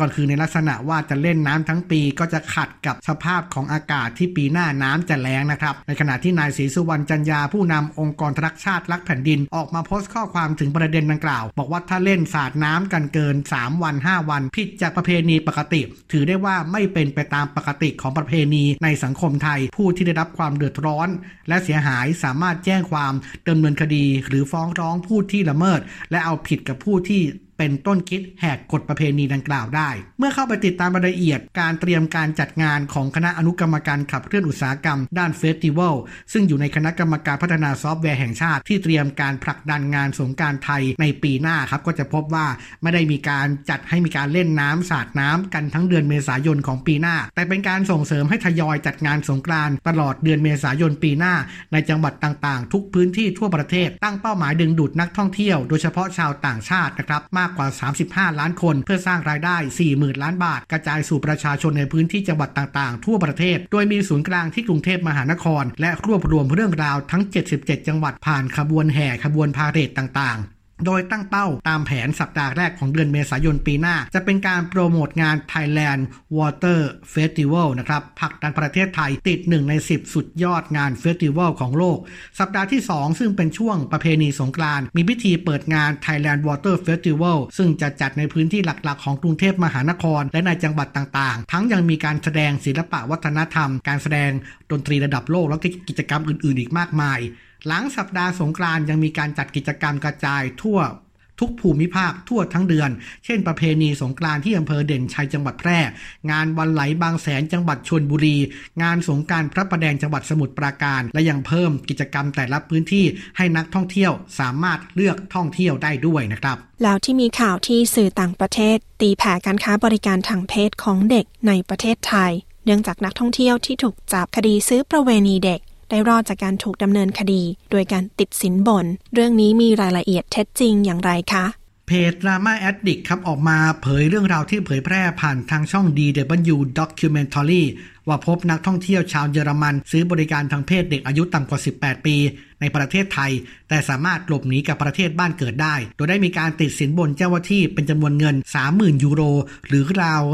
ก่อนคือในลักษณะว่าจะเล่นน้ำทั้งปีก็จะขัดกับสภาพของอากาศที่ปีหน้าน้ำจะแล้งนะครับในขณะที่นายศรีสุวรรณจันยาผู้นำองค์กรรักชาติรักแผ่นดินออกมาโพสต์ข้อความถึงประเด็นดังกล่าวบอกว่าถ้าเล่นสาดน้ำกันเกินสามวันห้าวันผิดจากประเพณีปกติถือได้ว่าไม่เป็นไปตามปกติของประเพณีในสังคมไทยผู้ที่ได้รับความเดือดร้อนและเสียหายสามารถแจ้งความดำเนินคดีหรือฟ้องร้องผู้ที่ละเมิดและเอาผิดกับผู้ที่เป็นต้นคิดแหกกฎประเพณีดังกล่าวได้เมื่อเข้าไปติดตามรายละเอียดการเตรียมการจัดงานของคณะอนุกรรมการขับเคลื่อนอุตสาหกรรมด้านเฟสติวัลซึ่งอยู่ในคณะกรรมการพัฒนาซอฟต์แวร์แห่งชาติที่เตรียมการผลักดันงานสงกรานต์ไทยในปีหน้าครับก็จะพบว่าไม่ได้มีการจัดให้มีการเล่นน้ำสาดน้ำกันทั้งเดือนเมษายนของปีหน้าแต่เป็นการส่งเสริมให้ทยอยจัดงานสงกรานต์ตลอดเดือนเมษายนปีหน้าในจังหวัดต่างๆทุกพื้นที่ทั่วประเทศตั้งเป้าหมายดึงดูดนักท่องเที่ยวโดยเฉพาะชาวต่างชาตินะครับมากกว่าสามสิบห้าล้านคนเพื่อสร้างรายได้ สี่หมื่น ล้านบาทกระจายสู่ประชาชนในพื้นที่จังหวัดต่างๆทั่วประเทศโดยมีศูนย์กลางที่กรุงเทพมหานครและรวบรวมเรื่องราวทั้งเจ็ดสิบเจ็ดจังหวัดผ่านขบวนแห่ขบวนพาเหรดต่างๆโดยตั้งเป้าตามแผนสัปดาห์แรกของเดือนเมษายนปีหน้าจะเป็นการโปรโมทงาน Thailand Water Festival นะครับผลักดันประเทศไทยติดหนึ่งในสิบสุดยอดงานเฟสติวัลของโลกสัปดาห์ที่สองซึ่งเป็นช่วงประเพณีสงกรานต์มีพิธีเปิดงาน Thailand Water Festival ซึ่งจะจัดในพื้นที่หลักๆของกรุงเทพมหานครและในจังหวัดต่างๆทั้งยังมีการแสดงศิลปะวัฒนธรรมการแสดงดนตรีระดับโลกและกิจกรรมอื่นๆอีกมากมายหลังสัปดาห์สงกรานต์ยังมีการจัดกิจกรรมกระจายทั่วทุกภูมิภาคทั่วทั้งเดือนเช่นประเพณีสงกรานต์ที่อำเภอเด่นชัยจังหวัดแพร่งานวันไหลบางแสนจังหวัดชลบุรีงานสงกรานต์พระประแดงจังหวัดสมุทรปราการและยังเพิ่มกิจกรรมแต่ละพื้นที่ให้นักท่องเที่ยวสามารถเลือกท่องเที่ยวได้ด้วยนะครับแล้วที่มีข่าวที่สื่อต่างประเทศตีแผ่การค้าบริการทางเพศของเด็กในประเทศไทยเนื่องจากนักท่องเที่ยวที่ถูกจับคดีซื้อประเวณีเด็กได้รอดจากการถูกดำเนินคดีโดยการติดสินบนเรื่องนี้มีรายละเอียดเท็จจริงอย่างไรคะเพจ Drama Addict ครับออกมาเผยเรื่องราวที่เผยแพร่ผ่านทางช่อง ดี ดับเบิลยู Documentary ว่าพบนักท่องเที่ยวชาวเยอรมันซื้อบริการทางเพศเด็กอายุต่ำกว่าสิบแปดปีในประเทศไทยแต่สามารถหลบหนีกลับประเทศบ้านเกิดได้โดยได้มีการติดสินบนเจ้าหน้าที่เป็นจำนวนเงิน สามหมื่น ยูโรหรือ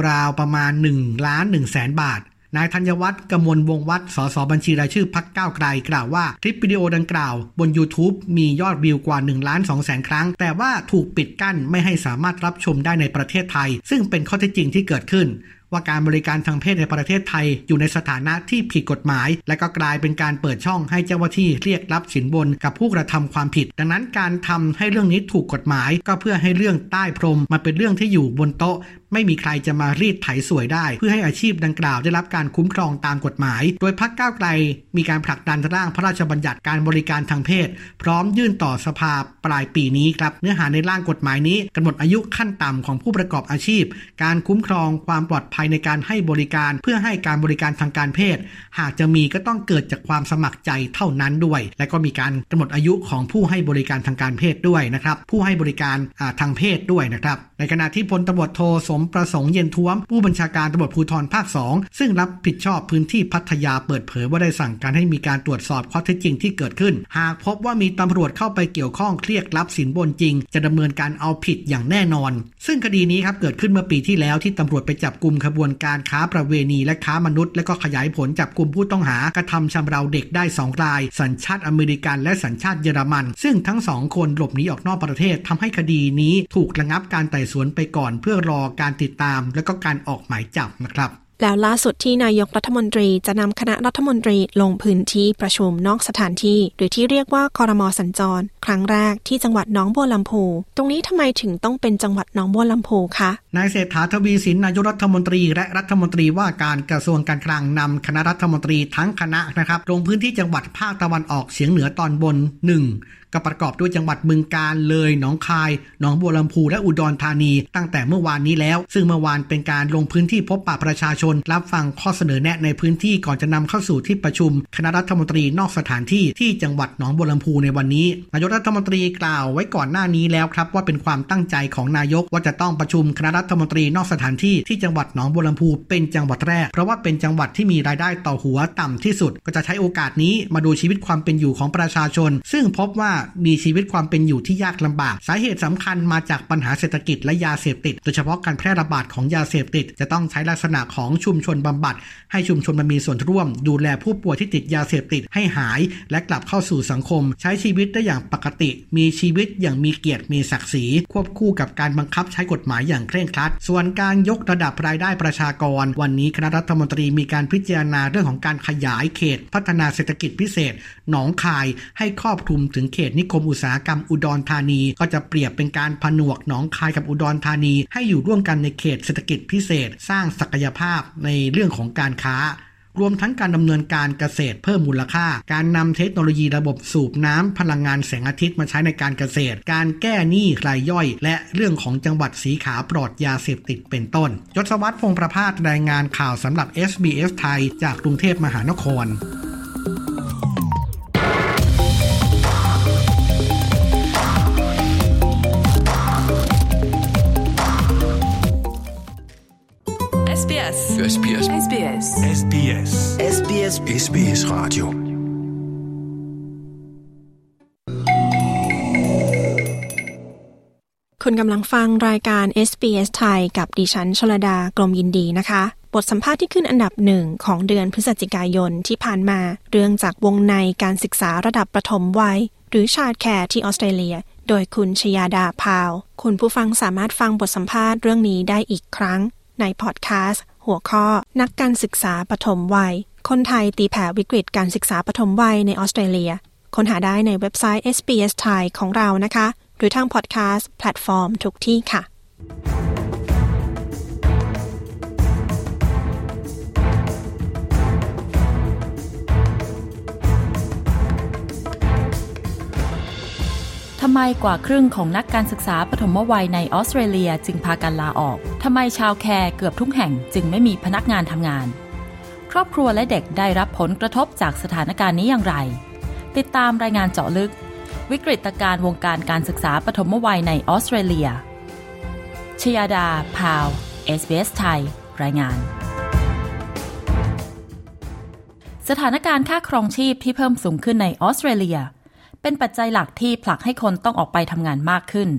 ราวๆประมาณ หนึ่งล้านหนึ่งแสน บาทนายธัญวัฒน์กมลวงศ์วัฒน์สสบัญชีรายชื่อพรรคก้าวไกลกล่าวว่าคลิปวิดีโอดังกล่าวบน YouTube มียอดวิวกว่า หนึ่งล้านสองแสน ครั้งแต่ว่าถูกปิดกั้นไม่ให้สามารถรับชมได้ในประเทศไทยซึ่งเป็นข้อเท็จจริงที่เกิดขึ้นว่าการบริการทางเพศในประเทศไทยอยู่ในสถานะที่ผิดกฎหมายและก็กลายเป็นการเปิดช่องให้เจ้าหน้าที่เรียกรับสินบนกับผู้กระทำความผิดดังนั้นการทำให้เรื่องนี้ถูกกฎหมายก็เพื่อให้เรื่องใต้พรมมาเป็นเรื่องที่อยู่บนโต๊ะไม่มีใครจะมารีดไถสวยได้เพื่อให้อาชีพดังกล่าวได้รับการคุ้มครองตามกฎหมายโดยพรรคก้าวไกลมีการผลักดันร่างพระราชบัญญัติการบริการทางเพศพร้อมยื่นต่อสภาปลายปีนี้ครับเนื้อหาในร่างกฎหมายนี้กำหนดอายุขั้นต่ำของผู้ประกอบอาชีพการคุ้มครองความปลอดภัยภายในการให้บริการเพื่อให้การบริการทางการเพศหากจะมีก็ต้องเกิดจากความสมัครใจเท่านั้นด้วยและก็มีการกำหนดอายุของผู้ให้บริการทางการเพศด้วยนะครับผู้ให้บริการทางเพศด้วยนะครับในขณะที่พลตำรวจโทสมประสงค์เย็นท้วมผู้บัญชาการตำรวจภูธรภาคสองซึ่งรับผิดชอบพื้นที่พัทยาเปิดเผยว่าได้สั่งการให้มีการตรวจสอบข้อเท็จจริงที่เกิดขึ้นหากพบว่ามีตำรวจเข้าไปเกี่ยวข้องเรียกรับสินบนจริงจะดำเนินการเอาผิดอย่างแน่นอนซึ่งคดีนี้ครับเกิดขึ้นเมื่อปีที่แล้วที่ตำรวจไปจับกุมขบวนการค้าประเวณีและค้ามนุษย์และก็ขยายผลจับกุมผู้ต้องหากระทำชำเราเด็กได้สองรายสัญชาติอเมริกันและสัญชาติเยอรมันซึ่งทั้งสองคนหลบหนีออกนอกประเทศทำให้คดีนี้ถูกระงับการไต่สวนไปก่อนเพื่อรอการติดตามและก็การออกหมายจับนะครับแล้วล่าสุดที่นายกรัฐมนตรีจะนำคณะรัฐมนตรีลงพื้นที่ประชุมนอกสถานที่หรือที่เรียกว่าครม.สัญจรครั้งแรกที่จังหวัดหนองบัวลำพูตรงนี้ทำไมถึงต้องเป็นจังหวัดหนองบัวลำพูคะนายเศรษฐาทวีสินนายกรัฐมนตรีและรัฐมนตรีว่าการกระทรวงการคลังนำคณะรัฐมนตรีทั้งคณะนะครับลงพื้นที่จังหวัดภาคตะวันออกเฉียงเหนือตอนบนหนึ่งก็ประกอบด้วยจังหวัดบึงกาฬเลยหนองคายหนองบัวลำพูและอุดรธานีตั้งแต่เมื่อวานนี้แล้วซึ่งเมื่อวานเป็นการลงพื้นที่พบปะประชาชนรับฟังข้อเสนอแนะในพื้นที่ก่อนจะนำเข้าสู่ที่ประชุมคณะรัฐมนตรีนอกสถานที่ที่จังหวัดหนองบัวลำพูในวันนี้นายกรัฐมนตรีกล่าวไว้ก่อนหน้านี้แล้วครับว่าเป็นความตั้งใจของนายกว่าจะต้องประชุมคณะรัฐมนตรีนอกสถานที่ที่จังหวัดหนองบัวลำพูเป็นจังหวัดแรกเพราะว่าเป็นจังหวัดที่มีรายได้ต่อหัวต่ำที่สุดก็จะใช้โอกาสนี้มาดูชีวิตความเป็นอยู่ของประชาชนซึ่งพบว่า มีชีวิตความเป็นอยู่ที่ยากลำบากสาเหตุสำคัญมาจากปัญหาเศรษฐกิจและยาเสพติดโดยเฉพาะการแพร่ระบาดของยาเสพติดจะต้องใช้ลักษณะของชุมชนบำบัดให้ชุมชนมันมีส่วนร่วมดูแลผู้ป่วยที่ติดยาเสพติดให้หายและกลับเข้าสู่สังคมใช้ชีวิตได้อย่างปกติมีชีวิตอย่างมีเกียรติมีศักดิ์ศรีควบคู่กับการบังคับใช้กฎหมายอย่างเคร่งครัดส่วนการยกระดับรายได้ประชากรวันนี้คณะรัฐมนตรีมีการพิจารณาเรื่องของการขยายเขตพัฒนาเศรษฐกิจพิเศษหนองคายให้ครอบคลุมถึงเขตนิคมอุตสาหกรรมอุดรธานีก็จะเปรียบเป็นการผนวกหนองคายกับอุดรธานีให้อยู่ร่วมกันในเขตเศรษฐกิจพิเศษสร้างศักยภาพในเรื่องของการค้ารวมทั้งการดำเนินการเกษตรเพิ่มมูลค่าการนำเทคโนโลยีระบบสูบน้ำพลังงานแสงอาทิตย์มาใช้ในการเกษตรการแก้หนี้รายย่อยและเรื่องของจังหวัดสีขาวปลอดยาเสพติดเป็นต้นยศวัฒน์ พงษ์ประภาสรายงานข่าวสำหรับ เอส บี เอส ไทยจากกรุงเทพมหานครSBS SBS SBS SBS SBS Radio คุณกำลังฟังรายการ เอส บี เอส ไทยกับดิฉันชลดากลมยินดีนะคะบทสัมภาษณ์ที่ขึ้นอันดับหนึ่งของเดือนพฤศจิกายนที่ผ่านมาเรื่องจากวงในการศึกษาระดับประถมวัยหรือชาร์ดแคร์ที่ออสเตรเลียโดยคุณชยาดาพาวคุณผู้ฟังสามารถฟังบทสัมภาษณ์เรื่องนี้ได้อีกครั้งในพอดแคสต์หัวข้อนักการศึกษาปฐมวัยคนไทยตีแผ่วิกฤตการศึกษาปฐมวัยในออสเตรเลียค้นหาได้ในเว็บไซต์ เอส บี เอส ไทยของเรานะคะหรือทางพอดแคสต์แพลตฟอร์มทุกที่ค่ะทำไมกว่าครึ่งของนักการศึกษาปฐมวัยในออสเตรเลียจึงพากันลาออกทำไมชาวแคร์เกือบทุกแห่งจึงไม่มีพนักงานทำงานครอบครัวและเด็กได้รับผลกระทบจากสถานการณ์นี้อย่างไรติดตามรายงานเจาะลึกวิกฤตการณ์วงการการศึกษาปฐมวัยในออสเตรเลียชยาดาพาว เอส บี เอส ไทยรายงานสถานการณ์ค่าครองชีพที่เพิ่มสูงขึ้นในออสเตรเลียเป็นปัจจัยหลักที่ผลักให้คนต้องออกไปทำงานมากขึ้น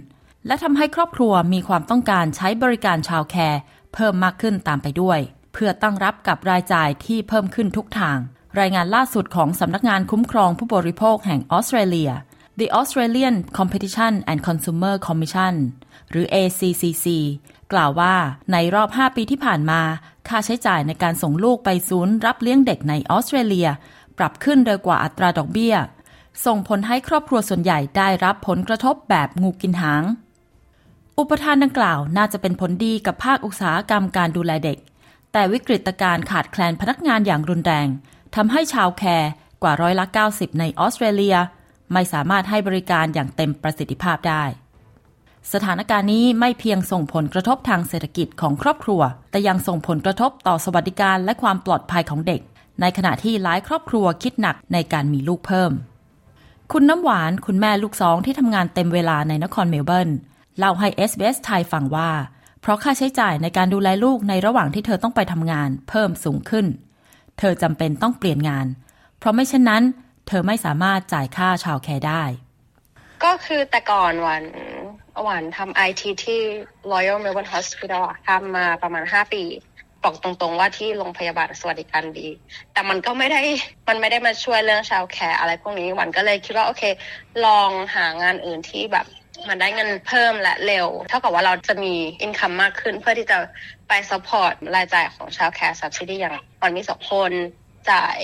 และทำให้ครอบครัวมีความต้องการใช้บริการชาวแคร์เพิ่มมากขึ้นตามไปด้วยเพื่อตั้งรับกับรายจ่ายที่เพิ่มขึ้นทุกทางรายงานล่าสุดของสำนักงานคุ้มครองผู้บริโภคแห่งออสเตรเลีย The Australian Competition and Consumer Commission หรือ เอ ซี ซี ซี กล่าวว่าในรอบห้าปีที่ผ่านมาค่าใช้จ่ายในการส่งลูกไปศูนย์รับเลี้ยงเด็กในออสเตรเลียปรับขึ้นโดยกว่าอัตราดอกเบี้ยส่งผลให้ครอบครัวส่วนใหญ่ได้รับผลกระทบแบบงูกินหางอุปทานดังกล่าวน่าจะเป็นผลดีกับภาคอุตสาหกรรมการดูแลเด็กแต่วิกฤตการณ์ขาดแคลนพนักงานอย่างรุนแรงทำให้ชาวแคร์กว่าร้อยละเก้าสิบในออสเตรเลียไม่สามารถให้บริการอย่างเต็มประสิทธิภาพได้สถานการณ์นี้ไม่เพียงส่งผลกระทบทางเศรษฐกิจของครอบครัวแต่ยังส่งผลกระทบต่อสวัสดิการและความปลอดภัยของเด็กในขณะที่หลายครอบครัวคิดหนักในการมีลูกเพิ่มคุณน้ำหวานคุณแม่ลูกสองที่ทำงานเต็มเวลาในนครเมลเบิร์นเล่าให้ เอส บี เอส ไทยฟังว่าเพราะค่าใช้จ่ายในการดูแลลูกในระหว่างที่เธอต้องไปทำงานเพิ่มสูงขึ้นเธอจำเป็นต้องเปลี่ยนงานเพราะไม่เช่นนั้นเธอไม่สามารถจ่ายค่าชาวแคร์ได้ก็คือแต่ก่อนวันวันทำไอทีที่ Royal Melbourne Hospital ทำมาประมาณห้าปีบอกตรงๆว่าที่โรงพยาบาลสวัสดิการดีแต่มันก็ไม่ได้มันไม่ได้มาช่วยเรื่องชาวแคร์อะไรพวกนี้วันก็เลยคิดว่าโอเคลองหางานอื่นที่แบบมันได้เงินเพิ่มและเร็วเท่ากับว่าเราจะมีอินคัมมากขึ้นเพื่อที่จะไปซัพพอร์ตรายจ่ายของชาวแคร์ซับซิดี้อย่างวันมีสองคนจ่าย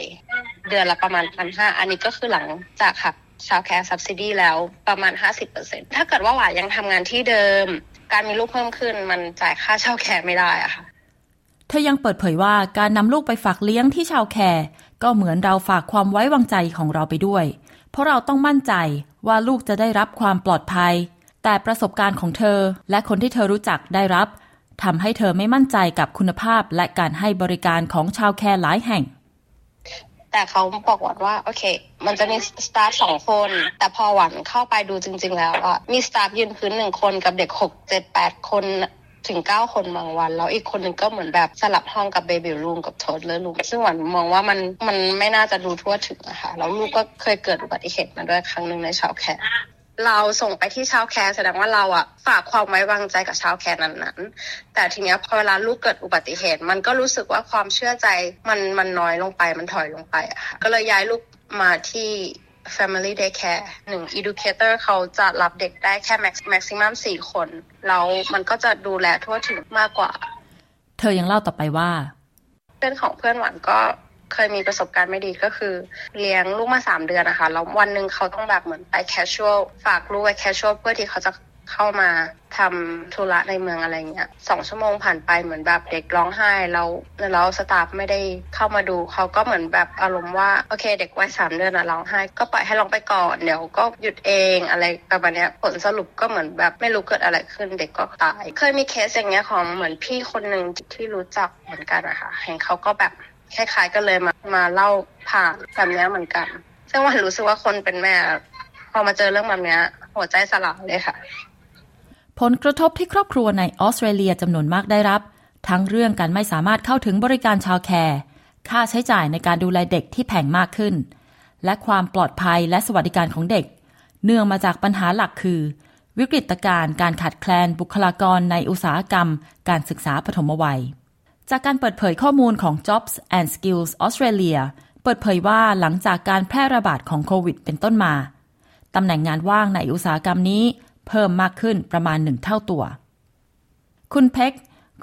เดือนละประมาณ หนึ่งพันห้าร้อย อันนี้ก็คือหลังจากหักชาวแคร์ซับซิดี้แล้วประมาณ ห้าสิบเปอร์เซ็นต์ ถ้าเกิดว่าหวานยังทำงานที่เดิมการมีลูกเพิ่มขึ้นมันจ่ายค่าชาวแคร์ไม่ได้อะค่ะเธอยังเปิดเผยว่าการนำลูกไปฝากเลี้ยงที่ชาวแคร์ก็เหมือนเราฝากความไว้วางใจของเราไปด้วยเพราะเราต้องมั่นใจว่าลูกจะได้รับความปลอดภัยแต่ประสบการณ์ของเธอและคนที่เธอรู้จักได้รับทำให้เธอไม่มั่นใจกับคุณภาพและการให้บริการของชาวแคร์หลายแห่งแต่เขาบอกหวานว่าโอเคมันจะมีสตาฟสองคนแต่พอหวานเข้าไปดูจริงๆแล้วมีสตาฟยืนพื้นหนึ่งคนกับเด็กหกเจ็ดแปดคน ถึงเก้าคนบางวันแล้วอีกคนนึงก็เหมือนแบบสลับห้องกับเบบี้รูมกับโทสเลอร์รูมซึ่งหวานมองว่ามันมันไม่น่าจะดูทั่วถึงนะคะแล้วลูกก็เคยเกิดอุบัติเหตุมาด้วยครั้งนึงในชาวแคร์เราส่งไปที่ชาวแคร์แสดงว่าเราอะฝากความไว้วางใจกับชาวแคร์นั้นๆแต่ทีเนี้ยพอเวลาลูกเกิดอุบัติเหตุมันก็รู้สึกว่าความเชื่อใจมันมันน้อยลงไปมันถอยลงไปอะค่ะก็เลยย้ายลูกมาที่Family Daycare หนึ่ง Educator เขาจะรับเด็กได้แค่ maximum สี่ คนแล้วมันก็จะดูแลทั่วถึงมากกว่าเธอยังเล่าต่อไปว่าเพื่อนของเพื่อนหวานก็เคยมีประสบการณ์ไม่ดีก็คือเลี้ยงลูกมาสามเดือนนะคะแล้ววันนึงเขาต้องแบบเหมือนไป casual ฝากลูกไว้ casual เพื่อที่เขาจะเข้ามาทำธุระในเมืองอะไรเงี้ยสองชั่วโมงผ่านไปเหมือนแบบเด็กร้องไห้แล้วแล้วสตาฟไม่ได้เข้ามาดูเขาก็เหมือนแบบอารมณ์ว่าโอเคเด็กวัยสามเดือนนะร้องไห้ก็ปล่อยให้ร้องไปก่อนเดี๋ยวก็หยุดเองอะไรประมาณเนี้ยผลสรุปก็เหมือนแบบไม่รู้เกิดอะไรขึ้นเด็กก็ตายเคยมีเคสอย่างเงี้ยของเหมือนพี่คนนึงที่รู้จักเหมือนกันนะคะเห็นเขาก็แบบคล้ายๆกันเลยมามาเล่าผ่านแบบเนี้ยเหมือนกันซึ่งว่ารู้สึกว่าคนเป็นแม่พอมาเจอเรื่องแบบเนี้ยหัวใจสลายเลยค่ะผลกระทบที่ครอบครัวในออสเตรเลียจำนวนมากได้รับทั้งเรื่องการไม่สามารถเข้าถึงบริการชาวแคร์ค่าใช้จ่ายในการดูแลเด็กที่แพงมากขึ้นและความปลอดภัยและสวัสดิการของเด็กเนื่องมาจากปัญหาหลักคือวิกฤตการณ์การขาดแคลนบุคลากรในอุตสาหกรรมการศึกษาปฐมวัยจากการเปิดเผยข้อมูลของ Jobs and Skills Australia เปิดเผยว่าหลังจากการแพร่ระบาดของโควิดเป็นต้นมาตำแหน่งงานว่างในอุตสาหกรรมนี้เพิ่มมากขึ้นประมาณหนึ่งเท่าตัวคุณเพ็ก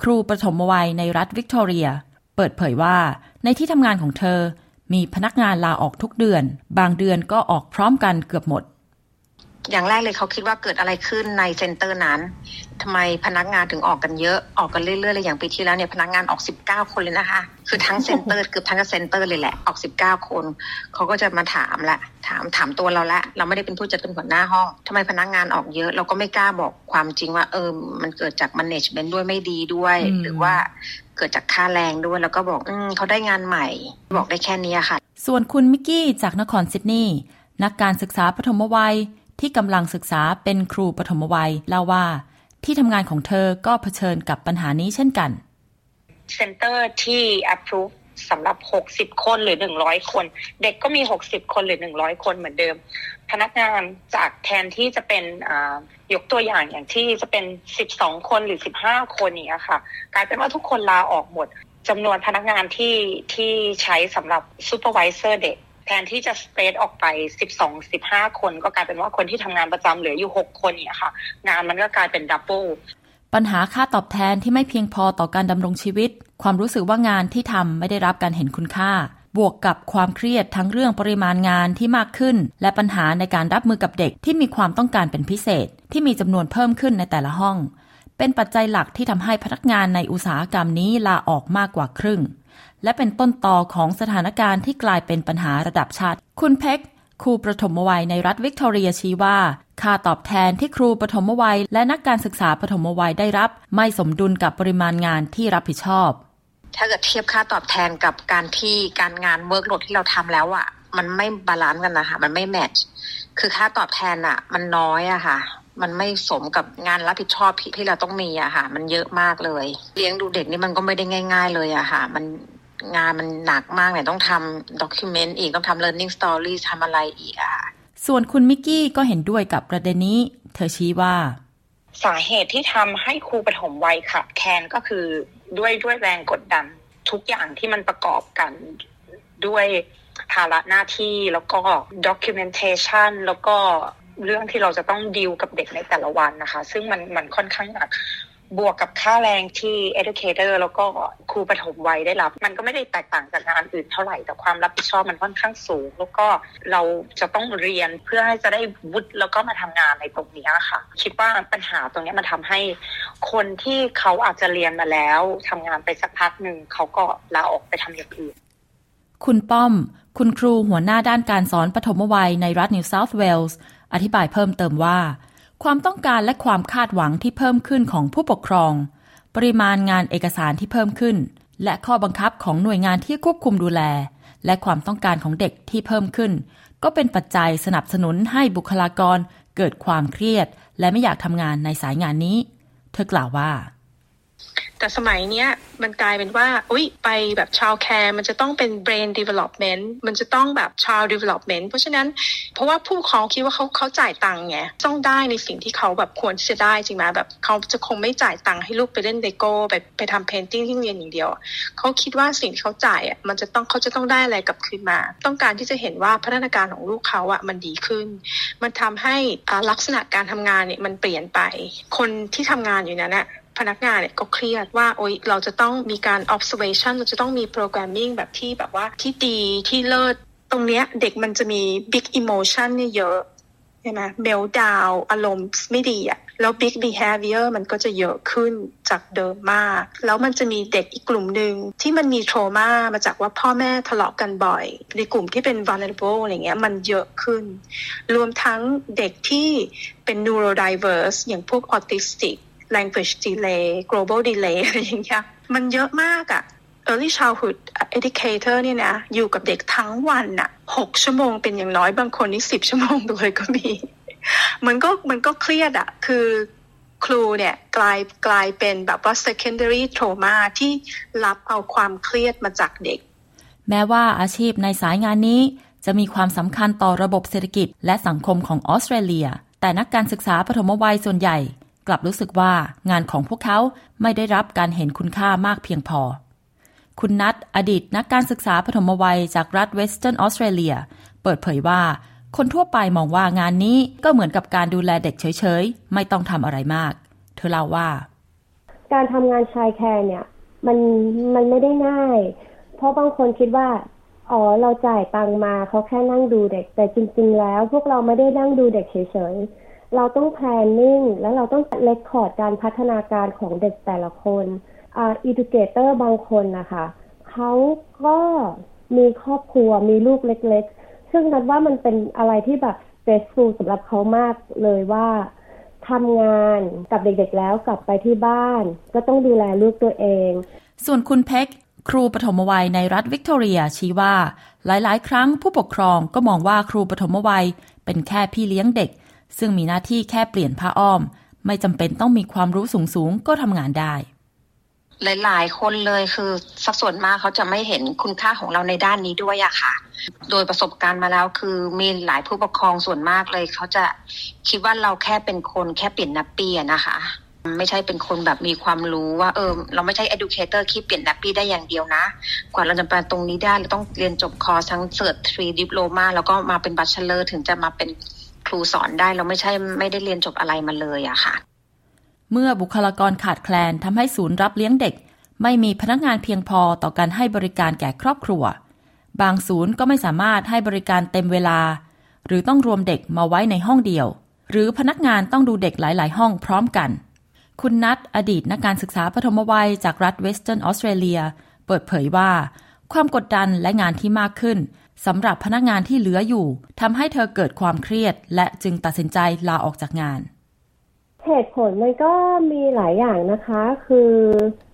ครูปฐมวัยในรัฐวิกตอเรียเปิดเผยว่าในที่ทำงานของเธอมีพนักงานลาออกทุกเดือนบางเดือนก็ออกพร้อมกันเกือบหมดอย่างแรกเลยเขาคิดว่าเกิดอะไรขึ้นในเซ็นเตอร์นั้นทำไมพนักงานถึงออกกันเยอะออกกันเรื่อยๆเลยอย่างปีที่แล้วเนี่ยพนักงานออกสิบเก้าคนเลยนะคะคือทั้งเซ็นเตอร์เกือบทั้งเซ็นเตอร์เลยแหละออกสิบเก้าคนเขาก็จะมาถามละถามถามตัวเราละเราไม่ได้เป็นผู้จัดเป็นหัวหน้าห้องทำไมพนักงานออกเยอะเราก็ไม่กล้าบอกความจริงว่าเออมันเกิดจากแมเนจเมนต์ด้วยไม่ดีด้วยหรือว่าเกิดจากค่าแรงด้วยแล้วก็บอกอืมเขาได้งานใหม่บอกได้แค่นี้ค่ะส่วนคุณมิกกี้จากนครซิดนีย์นักการศึกษาปฐมวัยที่กำลังศึกษาเป็นครูปฐมวัยเล่าว่าที่ทำงานของเธอก็เผชิญกับปัญหานี้เช่นกันเซ็นเตอร์ที่ approve สำหรับหกสิบคนหรือหนึ่งร้อยคนเด็กก็มีหกสิบคนหรือหนึ่งร้อยคนเหมือนเดิมพนักงานจากแทนที่จะเป็นยกตัวอย่างอย่างที่จะเป็นสิบสองคนหรือสิบห้าคนอย่างเงี้ยค่ะกลายเป็นว่าทุกคนลาออกหมดจำนวนพนักงานที่ที่ใช้สำหรับ supervisor เด็กแทนที่จะสเปรดออกไป สิบสองถึงสิบห้า คนก็กลายเป็นว่าคนที่ทำงานประจำเหลืออยู่หกคนเนี่ยค่ะงานมันก็กลายเป็นดับเบิลปัญหาค่าตอบแทนที่ไม่เพียงพอต่อการดำรงชีวิตความรู้สึกว่างานที่ทำไม่ได้รับการเห็นคุณค่าบวกกับความเครียดทั้งเรื่องปริมาณงานที่มากขึ้นและปัญหาในการรับมือกับเด็กที่มีความต้องการเป็นพิเศษที่มีจำนวนเพิ่มขึ้นในแต่ละห้องเป็นปัจจัยหลักที่ทำให้พนักงานในอุตสาหกรรมนี้ลาออกมากกว่าครึ่งและเป็นต้นตอของสถานการณ์ที่กลายเป็นปัญหาระดับชาติคุณเพ็กครูปฐมวัยในรัฐวิกตอเรียชี้ว่าค่าตอบแทนที่ครูปฐมวัยและนักการศึกษาปฐมวัยได้รับไม่สมดุลกับปริมาณงานที่รับผิดชอบถ้าเกิดเทียบค่าตอบแทนกับการที่การงานเวิร์กโหลดที่เราทำแล้วอ่ะมันไม่บาลานซ์กันนะคะมันไม่แมทช์คือค่าตอบแทนอ่ะมันน้อยอะค่ะมันไม่สมกับงานรับผิดชอบที่เราต้องมีอะค่ะมันเยอะมากเลยเลี้ยงดูเด็กนี่มันก็ไม่ได้ง่ายๆเลยอะค่ะมันงานมันหนักมากเนี่ยต้องทำด็อกิเมนต์อีกต้องทำ learning story ทำอะไรอีกอ่ะส่วนคุณมิกกี้ก็เห็นด้วยกับประเด็นนี้เธอชี้ว่าสาเหตุที่ทำให้ครูปฐมวัยขาดแคลนก็คือด้วยด้วยแรงกดดันทุกอย่างที่มันประกอบกันด้วยภาระหน้าที่แล้วก็ documentation แล้วก็เรื่องที่เราจะต้องดีลกับเด็กในแต่ละวันนะคะซึ่งมันมันค่อนข้างหนักบวกกับค่าแรงที่ educator แล้วก็ครูปฐมวัยได้รับมันก็ไม่ได้แตกต่างจากงานอื่นเท่าไหร่แต่ความรับผิดชอบมันค่อนข้างสูงแล้วก็เราจะต้องเรียนเพื่อให้จะได้วุฒิแล้วก็มาทำงานในตรงนี้ค่ะคิดว่าปัญหาตรงนี้มันทำให้คนที่เขาอาจจะเรียนมาแล้วทำงานไปสักพักหนึ่งเขาก็ลาออกไปทำอย่างอื่นคุณป้อมคุณครูหัวหน้าด้านการสอนปฐมวัยในรัฐนิวเซาท์เวลส์อธิบายเพิ่มเติมว่าความต้องการและความคาดหวังที่เพิ่มขึ้นของผู้ปกครองปริมาณงานเอกสารที่เพิ่มขึ้นและข้อบังคับของหน่วยงานที่ควบคุมดูแลและความต้องการของเด็กที่เพิ่มขึ้นก็เป็นปัจจัยสนับสนุนให้บุคลากรเกิดความเครียดและไม่อยากทำงานในสายงานนี้เธอกล่าวว่า แต่สมัยเนี้ยมันกลายเป็นว่าอุ๊ยไปแบบ child care มันจะต้องเป็น brain development มันจะต้องแบบ child development เพราะฉะนั้นเพราะว่าผู้ปกครองคิดว่าเขาเขาจ่ายตังค์ไงต้องได้ในสิ่งที่เขาแบบควรจะได้จริงมั้ยแบบเขาจะคงไม่จ่ายตังค์ให้ลูกไปเล่นเลโก้ไปไปทำเพนติ้งที่เรียนอย่างเดียวเขาคิดว่าสิ่งที่เขาจ่ายอ่ะมันจะต้องเขาจะต้องได้อะไรกลับคืนมาต้องการที่จะเห็นว่าพัฒนาการของลูกเขาอ่ะมันดีขึ้นมันทำให้ลักษณะการทำงานเนี่ยมันเปลี่ยนไปคนที่ทำงานอยู่นั้นน่ะพนักงานเนี่ยก็เครียดว่าโอ๊ยเราจะต้องมีการ observation เราจะต้องมี programming แบบที่แบบว่าที่ดีที่เลิศตรงเนี้ยเด็กมันจะมี big emotion เนี่ยเยอะใช่ไหม meltdown อารมณ์ไม่ดีอ่ะแล้ว big behavior มันก็จะเยอะขึ้นจากเดิมมากแล้วมันจะมีเด็กอีกกลุ่มนึงที่มันมี trauma มาจากว่าพ่อแม่ทะเลาะกันบ่อยในกลุ่มที่เป็น vulnerable อะไรเงี้ยมันเยอะขึ้นรวมทั้งเด็กที่เป็น neurodiverse อย่างพวก autistic language delay global delay อะไรอย่างเงี้ยมันเยอะมากอ่ะ early childhood educator เนี่ยนะอยู่กับเด็กทั้งวันน่ะหกชั่วโมงเป็นอย่างน้อยบางคนนี่สิบชั่วโมงเลยก็มีมันก็มันก็เครียดอ่ะคือครูเนี่ยกลายกลายเป็นแบบว่า secondary trauma ที่รับเอาความเครียดมาจากเด็กแม้ว่าอาชีพในสายงานนี้จะมีความสำคัญต่อระบบเศรษฐกิจและสังคมของออสเตรเลียแต่นักการศึกษาปฐมวัยส่วนใหญ่กลับรู้สึกว่างานของพวกเขาไม่ได้รับการเห็นคุณค่ามากเพียงพอคุณนัทอดีตนักการศึกษาปฐมวัยจากรัฐเวสเทิร์นออสเตรเลียเปิดเผยว่าคนทั่วไปมองว่างานนี้ก็เหมือนกับการดูแลเด็กเฉยๆไม่ต้องทำอะไรมากเธอเล่าว่าการทำงานชายแคร์เนี่ยมันมันไม่ได้ง่ายเพราะบางคนคิดว่าอ๋อเราจ่ายตังมาเขาแค่นั่งดูเด็กแต่จริงๆแล้วพวกเราไม่ได้นั่งดูเด็กเฉยๆเราต้อง planning แล้วเราต้อง record การพัฒนาการของเด็กแต่ละคนอ่า educator บางคนนะคะเขาก็มีครอบครัวมีลูกเล็กๆซึ่งนัดว่ามันเป็นอะไรที่แบบ stressful สำหรับเขามากเลยว่าทำงานกับเด็กๆแล้วกลับไปที่บ้านก็ต้องดูแลลูกตัวเองส่วนคุณเพ็กครูปฐมวัยในรัฐวิกตอเรียชี้ว่าหลายๆครั้งผู้ปกครองก็มองว่าครูปฐมวัยเป็นแค่พี่เลี้ยงเด็กซึ่งมีหน้าที่แค่เปลี่ยนผ้าอ้อมไม่จำเป็นต้องมีความรู้สูงๆก็ทำงานได้หลายๆคนเลยคือสักส่วนมากเขาจะไม่เห็นคุณค่าของเราในด้านนี้ด้วยอะค่ะโดยประสบการณ์มาแล้วคือมีหลายผู้ปกครองส่วนมากเลยเขาจะคิดว่าเราแค่เป็นคนแค่เปลี่ยนนับปีนะคะไม่ใช่เป็นคนแบบมีความรู้ว่าเออเราไม่ใช่ educator คิดเปลี่ยนนับปีได้อย่างเดียวนะกว่าเราจะไปตรงนี้ได้เราต้องเรียนจบคอร์สทั้ง Certificate Diploma แล้วก็มาเป็น Bachelor ถึงจะมาเป็นครูสอนได้เราไม่ใช่ไม่ได้เรียนจบอะไรมาเลยอะค่ะเมื่อบุคลากรขาดแคลนทำให้ศูนย์รับเลี้ยงเด็กไม่มีพนักงานเพียงพอต่อการให้บริการแก่ครอบครัวบางศูนย์ก็ไม่สามารถให้บริการเต็มเวลาหรือต้องรวมเด็กมาไว้ในห้องเดียวหรือพนักงานต้องดูเด็กหลายๆห้องพร้อมกันคุณนัทอดีตนักการศึกษาปฐมวัยจากรัฐเวสเทิร์นออสเตรเลียเปิดเผยว่าความกดดันและงานที่มากขึ้นสำหรับพนักงานที่เหลืออยู่ทำให้เธอเกิดความเครียดและจึงตัดสินใจลาออกจากงานเหตุผลมันก็มีหลายอย่างนะคะคือ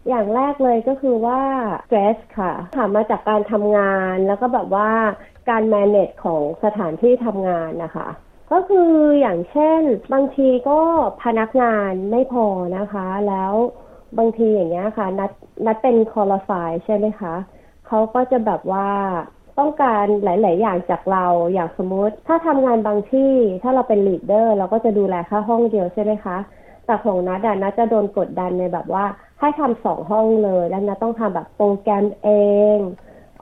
อย่างแรกเลยก็คือว่า stress ค่ะถามมาจากการทำงานแล้วก็แบบว่าการ manage ของสถานที่ทำงานนะคะก็คืออย่างเช่นบางทีก็พนักงานไม่พอนะคะแล้วบางทีอย่างเงี้ยค่ะนัดนัดเป็น qualify ใช่ไหมคะเขาก็จะแบบว่าต้องการหลายๆอย่างจากเราอย่างสมมุติถ้าทำงานบางที่ถ้าเราเป็นลีดเดอร์เราก็จะดูแลแค่ห้องเดียวใช่ไหมคะแต่ของนัทอ่ะนัทจะโดนกดดันในแบบว่าให้ทำสองห้องเลยแล้วนัทต้องทำแบบโปรแกรมเอง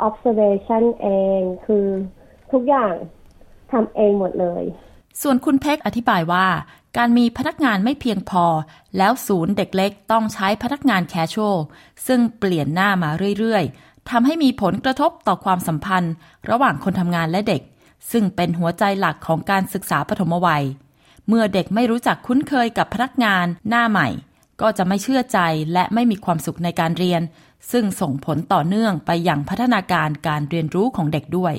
observation เองคือทุกอย่างทำเองหมดเลยส่วนคุณเพ็กอธิบายว่าการมีพนักงานไม่เพียงพอแล้วศูนย์เด็กเล็กต้องใช้พนักงาน casual ซึ่งเปลี่ยนหน้ามาเรื่อยๆทำให้มีผลกระทบต่อความสัมพันธ์ระหว่างคนทำงานและเด็กซึ่งเป็นหัวใจหลักของการศึกษาปฐมวัยเมื่อเด็กไม่รู้จักคุ้นเคยกับพนักงานหน้าใหม่ก็จะไม่เชื่อใจและไม่มีความสุขในการเรียนซึ่งส่งผลต่อเนื่องไปยังพัฒนาการการเรียนรู้ของเด็กด้วย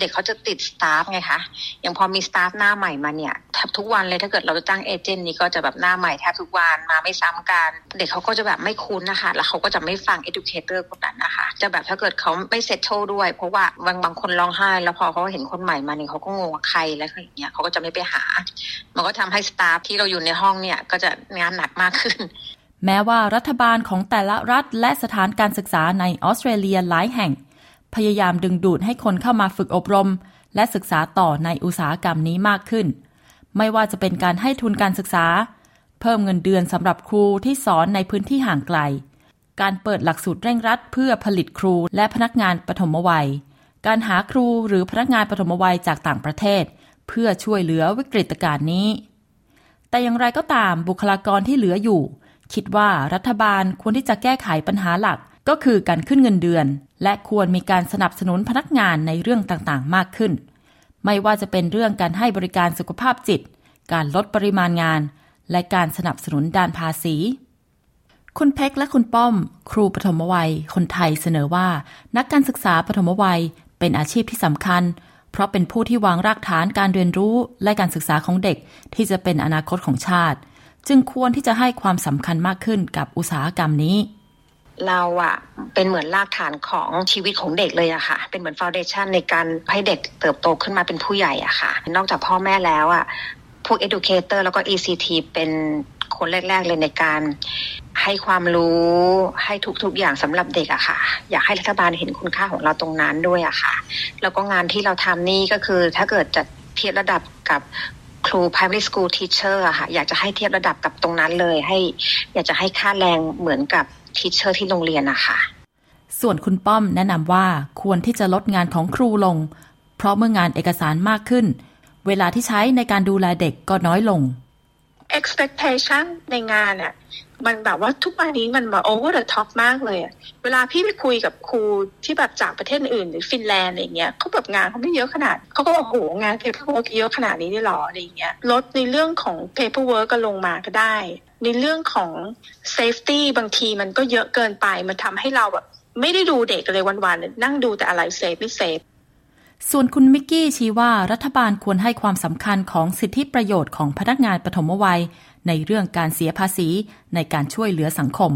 เด็กเขาจะติดสตาฟไงคะอย่างพอมีสตาฟหน้าใหม่มาเนี่ยแทบทุกวันเลยถ้าเกิดเราจะจ้างเอเจนต์นี่ก็จะแบบหน้าใหม่แทบทุกวันมาไม่ซ้ำกันเด็กเขาก็จะแบบไม่คุ้นนะคะแล้วเขาก็จะไม่ฟัง educator คนนั้นนะคะจะแบบถ้าเกิดเขาไม่เซตโชว์ด้วยเพราะว่าบางบางคนร้องไห้แล้วพอเขาเห็นคนใหม่มาเนี่ยเขาก็งงว่าใครแล้วอย่างเงี้ยเขาก็จะไม่ไปหามันก็ทำให้สตาฟที่เราอยู่ในห้องเนี่ยก็จะงานหนักมากขึ้น แม้ว่ารัฐบาลของแต่ละรัฐและสถานการศึกษาในออสเตรเลียหลายแห่งพยายามดึงดูดให้คนเข้ามาฝึกอบรมและศึกษาต่อในอุตสาหกรรมนี้มากขึ้นไม่ว่าจะเป็นการให้ทุนการศึกษาเพิ่มเงินเดือนสำหรับครูที่สอนในพื้นที่ห่างไกลการเปิดหลักสูตรเร่งรัดเพื่อผลิตครูและพนักงานปฐมวัยการหาครูหรือพนักงานปฐมวัยจากต่างประเทศเพื่อช่วยเหลือวิกฤตการณ์นี้แต่อย่างไรก็ตามบุคลากรที่เหลืออยู่คิดว่ารัฐบาลควรที่จะแก้ไขปัญหาหลักก็คือการขึ้นเงินเดือนและควรมีการสนับสนุนพนักงานในเรื่องต่างๆมากขึ้นไม่ว่าจะเป็นเรื่องการให้บริการสุขภาพจิตการลดปริมาณงานและการสนับสนุนด้านภาษีคุณเพ็กและคุณป้อมครูปฐมวัยคนไทยเสนอว่านักการศึกษาปฐมวัยเป็นอาชีพที่สำคัญเพราะเป็นผู้ที่วางรากฐานการเรียนรู้และการศึกษาของเด็กที่จะเป็นอนาคตของชาติจึงควรที่จะให้ความสำคัญมากขึ้นกับอุตสาหกรรมนี้เราอ่ะเป็นเหมือนรากฐานของชีวิตของเด็กเลยอะค่ะเป็นเหมือนฟาวเดชั่นในการให้เด็กเติบโตขึ้นมาเป็นผู้ใหญ่อะค่ะนอกจากพ่อแม่แล้วอะพวก educator แล้วก็ อี ซี ที เป็นคนแรกๆเลยในการให้ความรู้ให้ทุกๆอย่างสำหรับเด็กอะค่ะอยากให้รัฐบาลเห็นคุณค่าของเราตรงนั้นด้วยอะค่ะแล้วก็งานที่เราทำนี่ก็คือถ้าเกิดจะเทียบระดับกับครู primary school teacher อะค่ะอยากจะให้เทียบระดับกับตรงนั้นเลยให้อยากจะให้ค่าแรงเหมือนกับทีเชอร์ที่โรงเรียนนะคะส่วนคุณป้อมแนะนำว่าควรที่จะลดงานของครูลงเพราะเมื่องานเอกสารมากขึ้นเวลาที่ใช้ในการดูแลเด็กก็น้อยลง expectation ในงานอ่ะมันแบบว่าทุกวันนี้มันแบบ over the top มากเลยอ่ะเวลาพี่ไปคุยกับครูที่แบบจากประเทศอื่นหรือฟินแลนด์อะไรเงี้ยเขาแบบงานเขาไม่เยอะขนาดเขาก็บอกโอ้โหงาน paperwork เยอะขนาดนี้ได้หรออะไรเงี้ยลดในเรื่องของ paperwork ก็ลงมาก็ได้ในเรื่องของ safety บางทีมันก็เยอะเกินไปมันทำให้เราแบบไม่ได้ดูเด็กเลยวันๆนั่งดูแต่อะไร safe ไม่ safe ส่วนคุณมิกกี้ชี้ว่ารัฐบาลควรให้ความสำคัญของสิทธิประโยชน์ของพนักงานปฐมวัยในเรื่องการเสียภาษีในการช่วยเหลือสังคม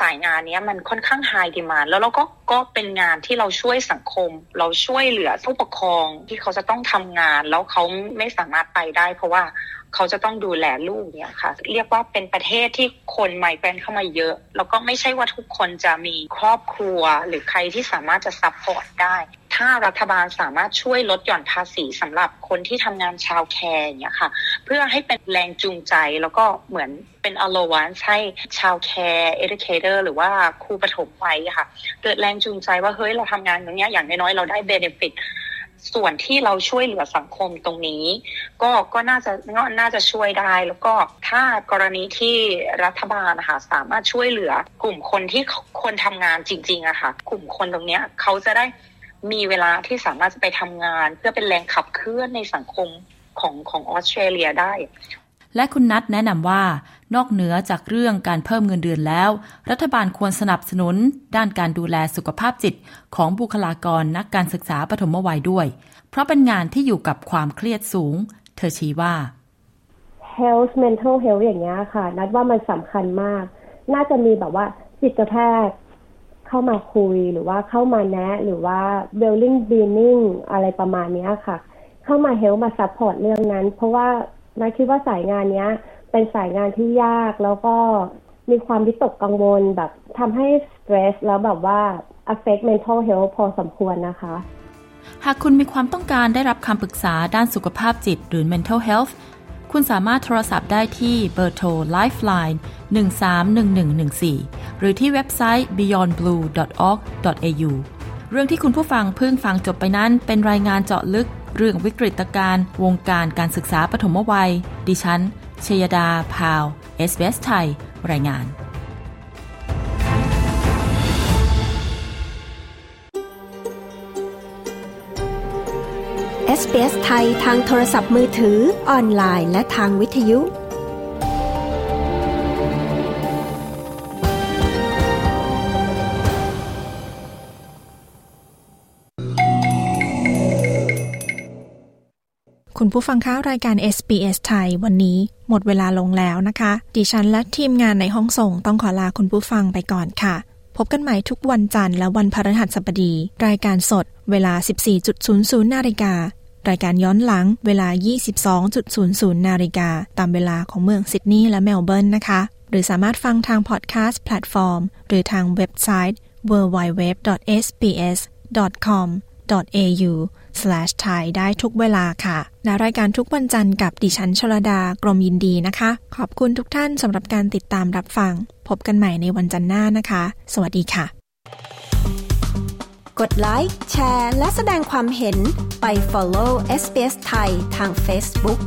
สายงานนี้มันค่อนข้าง high demand แล้วเราก็ก็เป็นงานที่เราช่วยสังคมเราช่วยเหลือผู้ปกครองที่เขาจะต้องทำงานแล้วเขาไม่สามารถไปได้เพราะว่าเขาจะต้องดูแลลูกเนี่ยค่ะเรียกว่าเป็นประเทศที่คนไมเกรนเข้ามาเยอะแล้วก็ไม่ใช่ว่าทุกคนจะมีครอบครัวหรือใครที่สามารถจะซัพพอร์ตได้ถ้ารัฐบาลสามารถช่วยลดหย่อนภาษีสำหรับคนที่ทำงานชาวแคร์เนี่ยค่ะเพื่อให้เป็นแรงจูงใจแล้วก็เหมือนเป็น allowance ให้ชาวแคร์ educator หรือว่าครูปฐมวัยค่ะเกิดแรงจูงใจว่าเฮ้ยเราทำงานตรงนี้อย่างน้อยๆเราได้ benefitส่วนที่เราช่วยเหลือสังคมตรงนี้ก็ก็น่าจะน่าจะช่วยได้แล้วก็ถ้ากรณีที่รัฐบาลนะคะสามารถช่วยเหลือกลุ่มคนที่คนทำงานจริงๆอะค่ะกลุ่มคนตรงนี้เขาจะได้มีเวลาที่สามารถจะไปทำงานเพื่อเป็นแรงขับเคลื่อนในสังคมของของออสเตรเลียได้และคุณนัทแนะนำว่านอกเหนือจากเรื่องการเพิ่มเงินเดือนแล้วรัฐบาลควรสนับสนุนด้านการดูแลสุขภาพจิตของบุคลากรนักการศึกษาปฐมวัยด้วยเพราะเป็นงานที่อยู่กับความเครียดสูงเธอชี้ว่า health mental health อย่างเงี้ยค่ะนัทว่ามันสำคัญมากน่าจะมีแบบว่าจิตแพทย์เข้ามาคุยหรือว่าเข้ามาแนะหรือว่า willing being อะไรประมาณเนี้ยค่ะเข้ามา help มา support เรื่องนั้นเพราะว่านัทคิดว่าสายงานเนี้ยเป็นสายงานที่ยากแล้วก็มีความวิตกกังวลแบบทำให้สเตรสแล้วแบบว่า affect mental health พอสมควรนะคะหากคุณมีความต้องการได้รับคำปรึกษาด้านสุขภาพจิตหรือ mental health คุณสามารถโทรศัพท์ได้ที่เบอร์โทร lifeline หนึ่งสามหนึ่งหนึ่งหนึ่งสี่หรือที่เว็บไซต์ beyond blue dot org dot a u เรื่องที่คุณผู้ฟังเพิ่งฟังจบไปนั้นเป็นรายงานเจาะลึกเรื่องวิกฤตการณ์วงการการศึกษาปฐมวัยดิฉันชยดาพาว เอส บี เอส ไทยรายงานเอส บี เอส ไทยทางโทรศัพท์มือถือออนไลน์และทางวิทยุคุณผู้ฟังคะรายการ เอส บี เอส ไทยวันนี้หมดเวลาลงแล้วนะคะดิฉันและทีมงานในห้องส่งต้องขอลาคุณผู้ฟังไปก่อนค่ะพบกันใหม่ทุกวันจันทร์และวันพฤหัสบดีรายการสดเวลา สิบสี่นาฬิกา รายการย้อนหลังเวลา ยี่สิบสองนาฬิกา นตามเวลาของเมืองซิดนีย์และเมลเบิร์นนะคะหรือสามารถฟังทางพอดแคสต์แพลตฟอร์มหรือทางเว็บไซต์ ดับเบิลยู ดับเบิลยู ดับเบิลยู ดอท เอส บี เอส ดอท คอม ดอท เอ ยู สแลช ไทย ได้ทุกเวลาค่ะณรายการทุกวันจันทร์กับดิฉันชลดากรมยินดีนะคะขอบคุณทุกท่านสำหรับการติดตามรับฟังพบกันใหม่ในวันจันทร์หน้านะคะสวัสดีค่ะกดไลค์แชร์และแสดงความเห็นไป follow เอส บี เอส ไทยทาง Facebook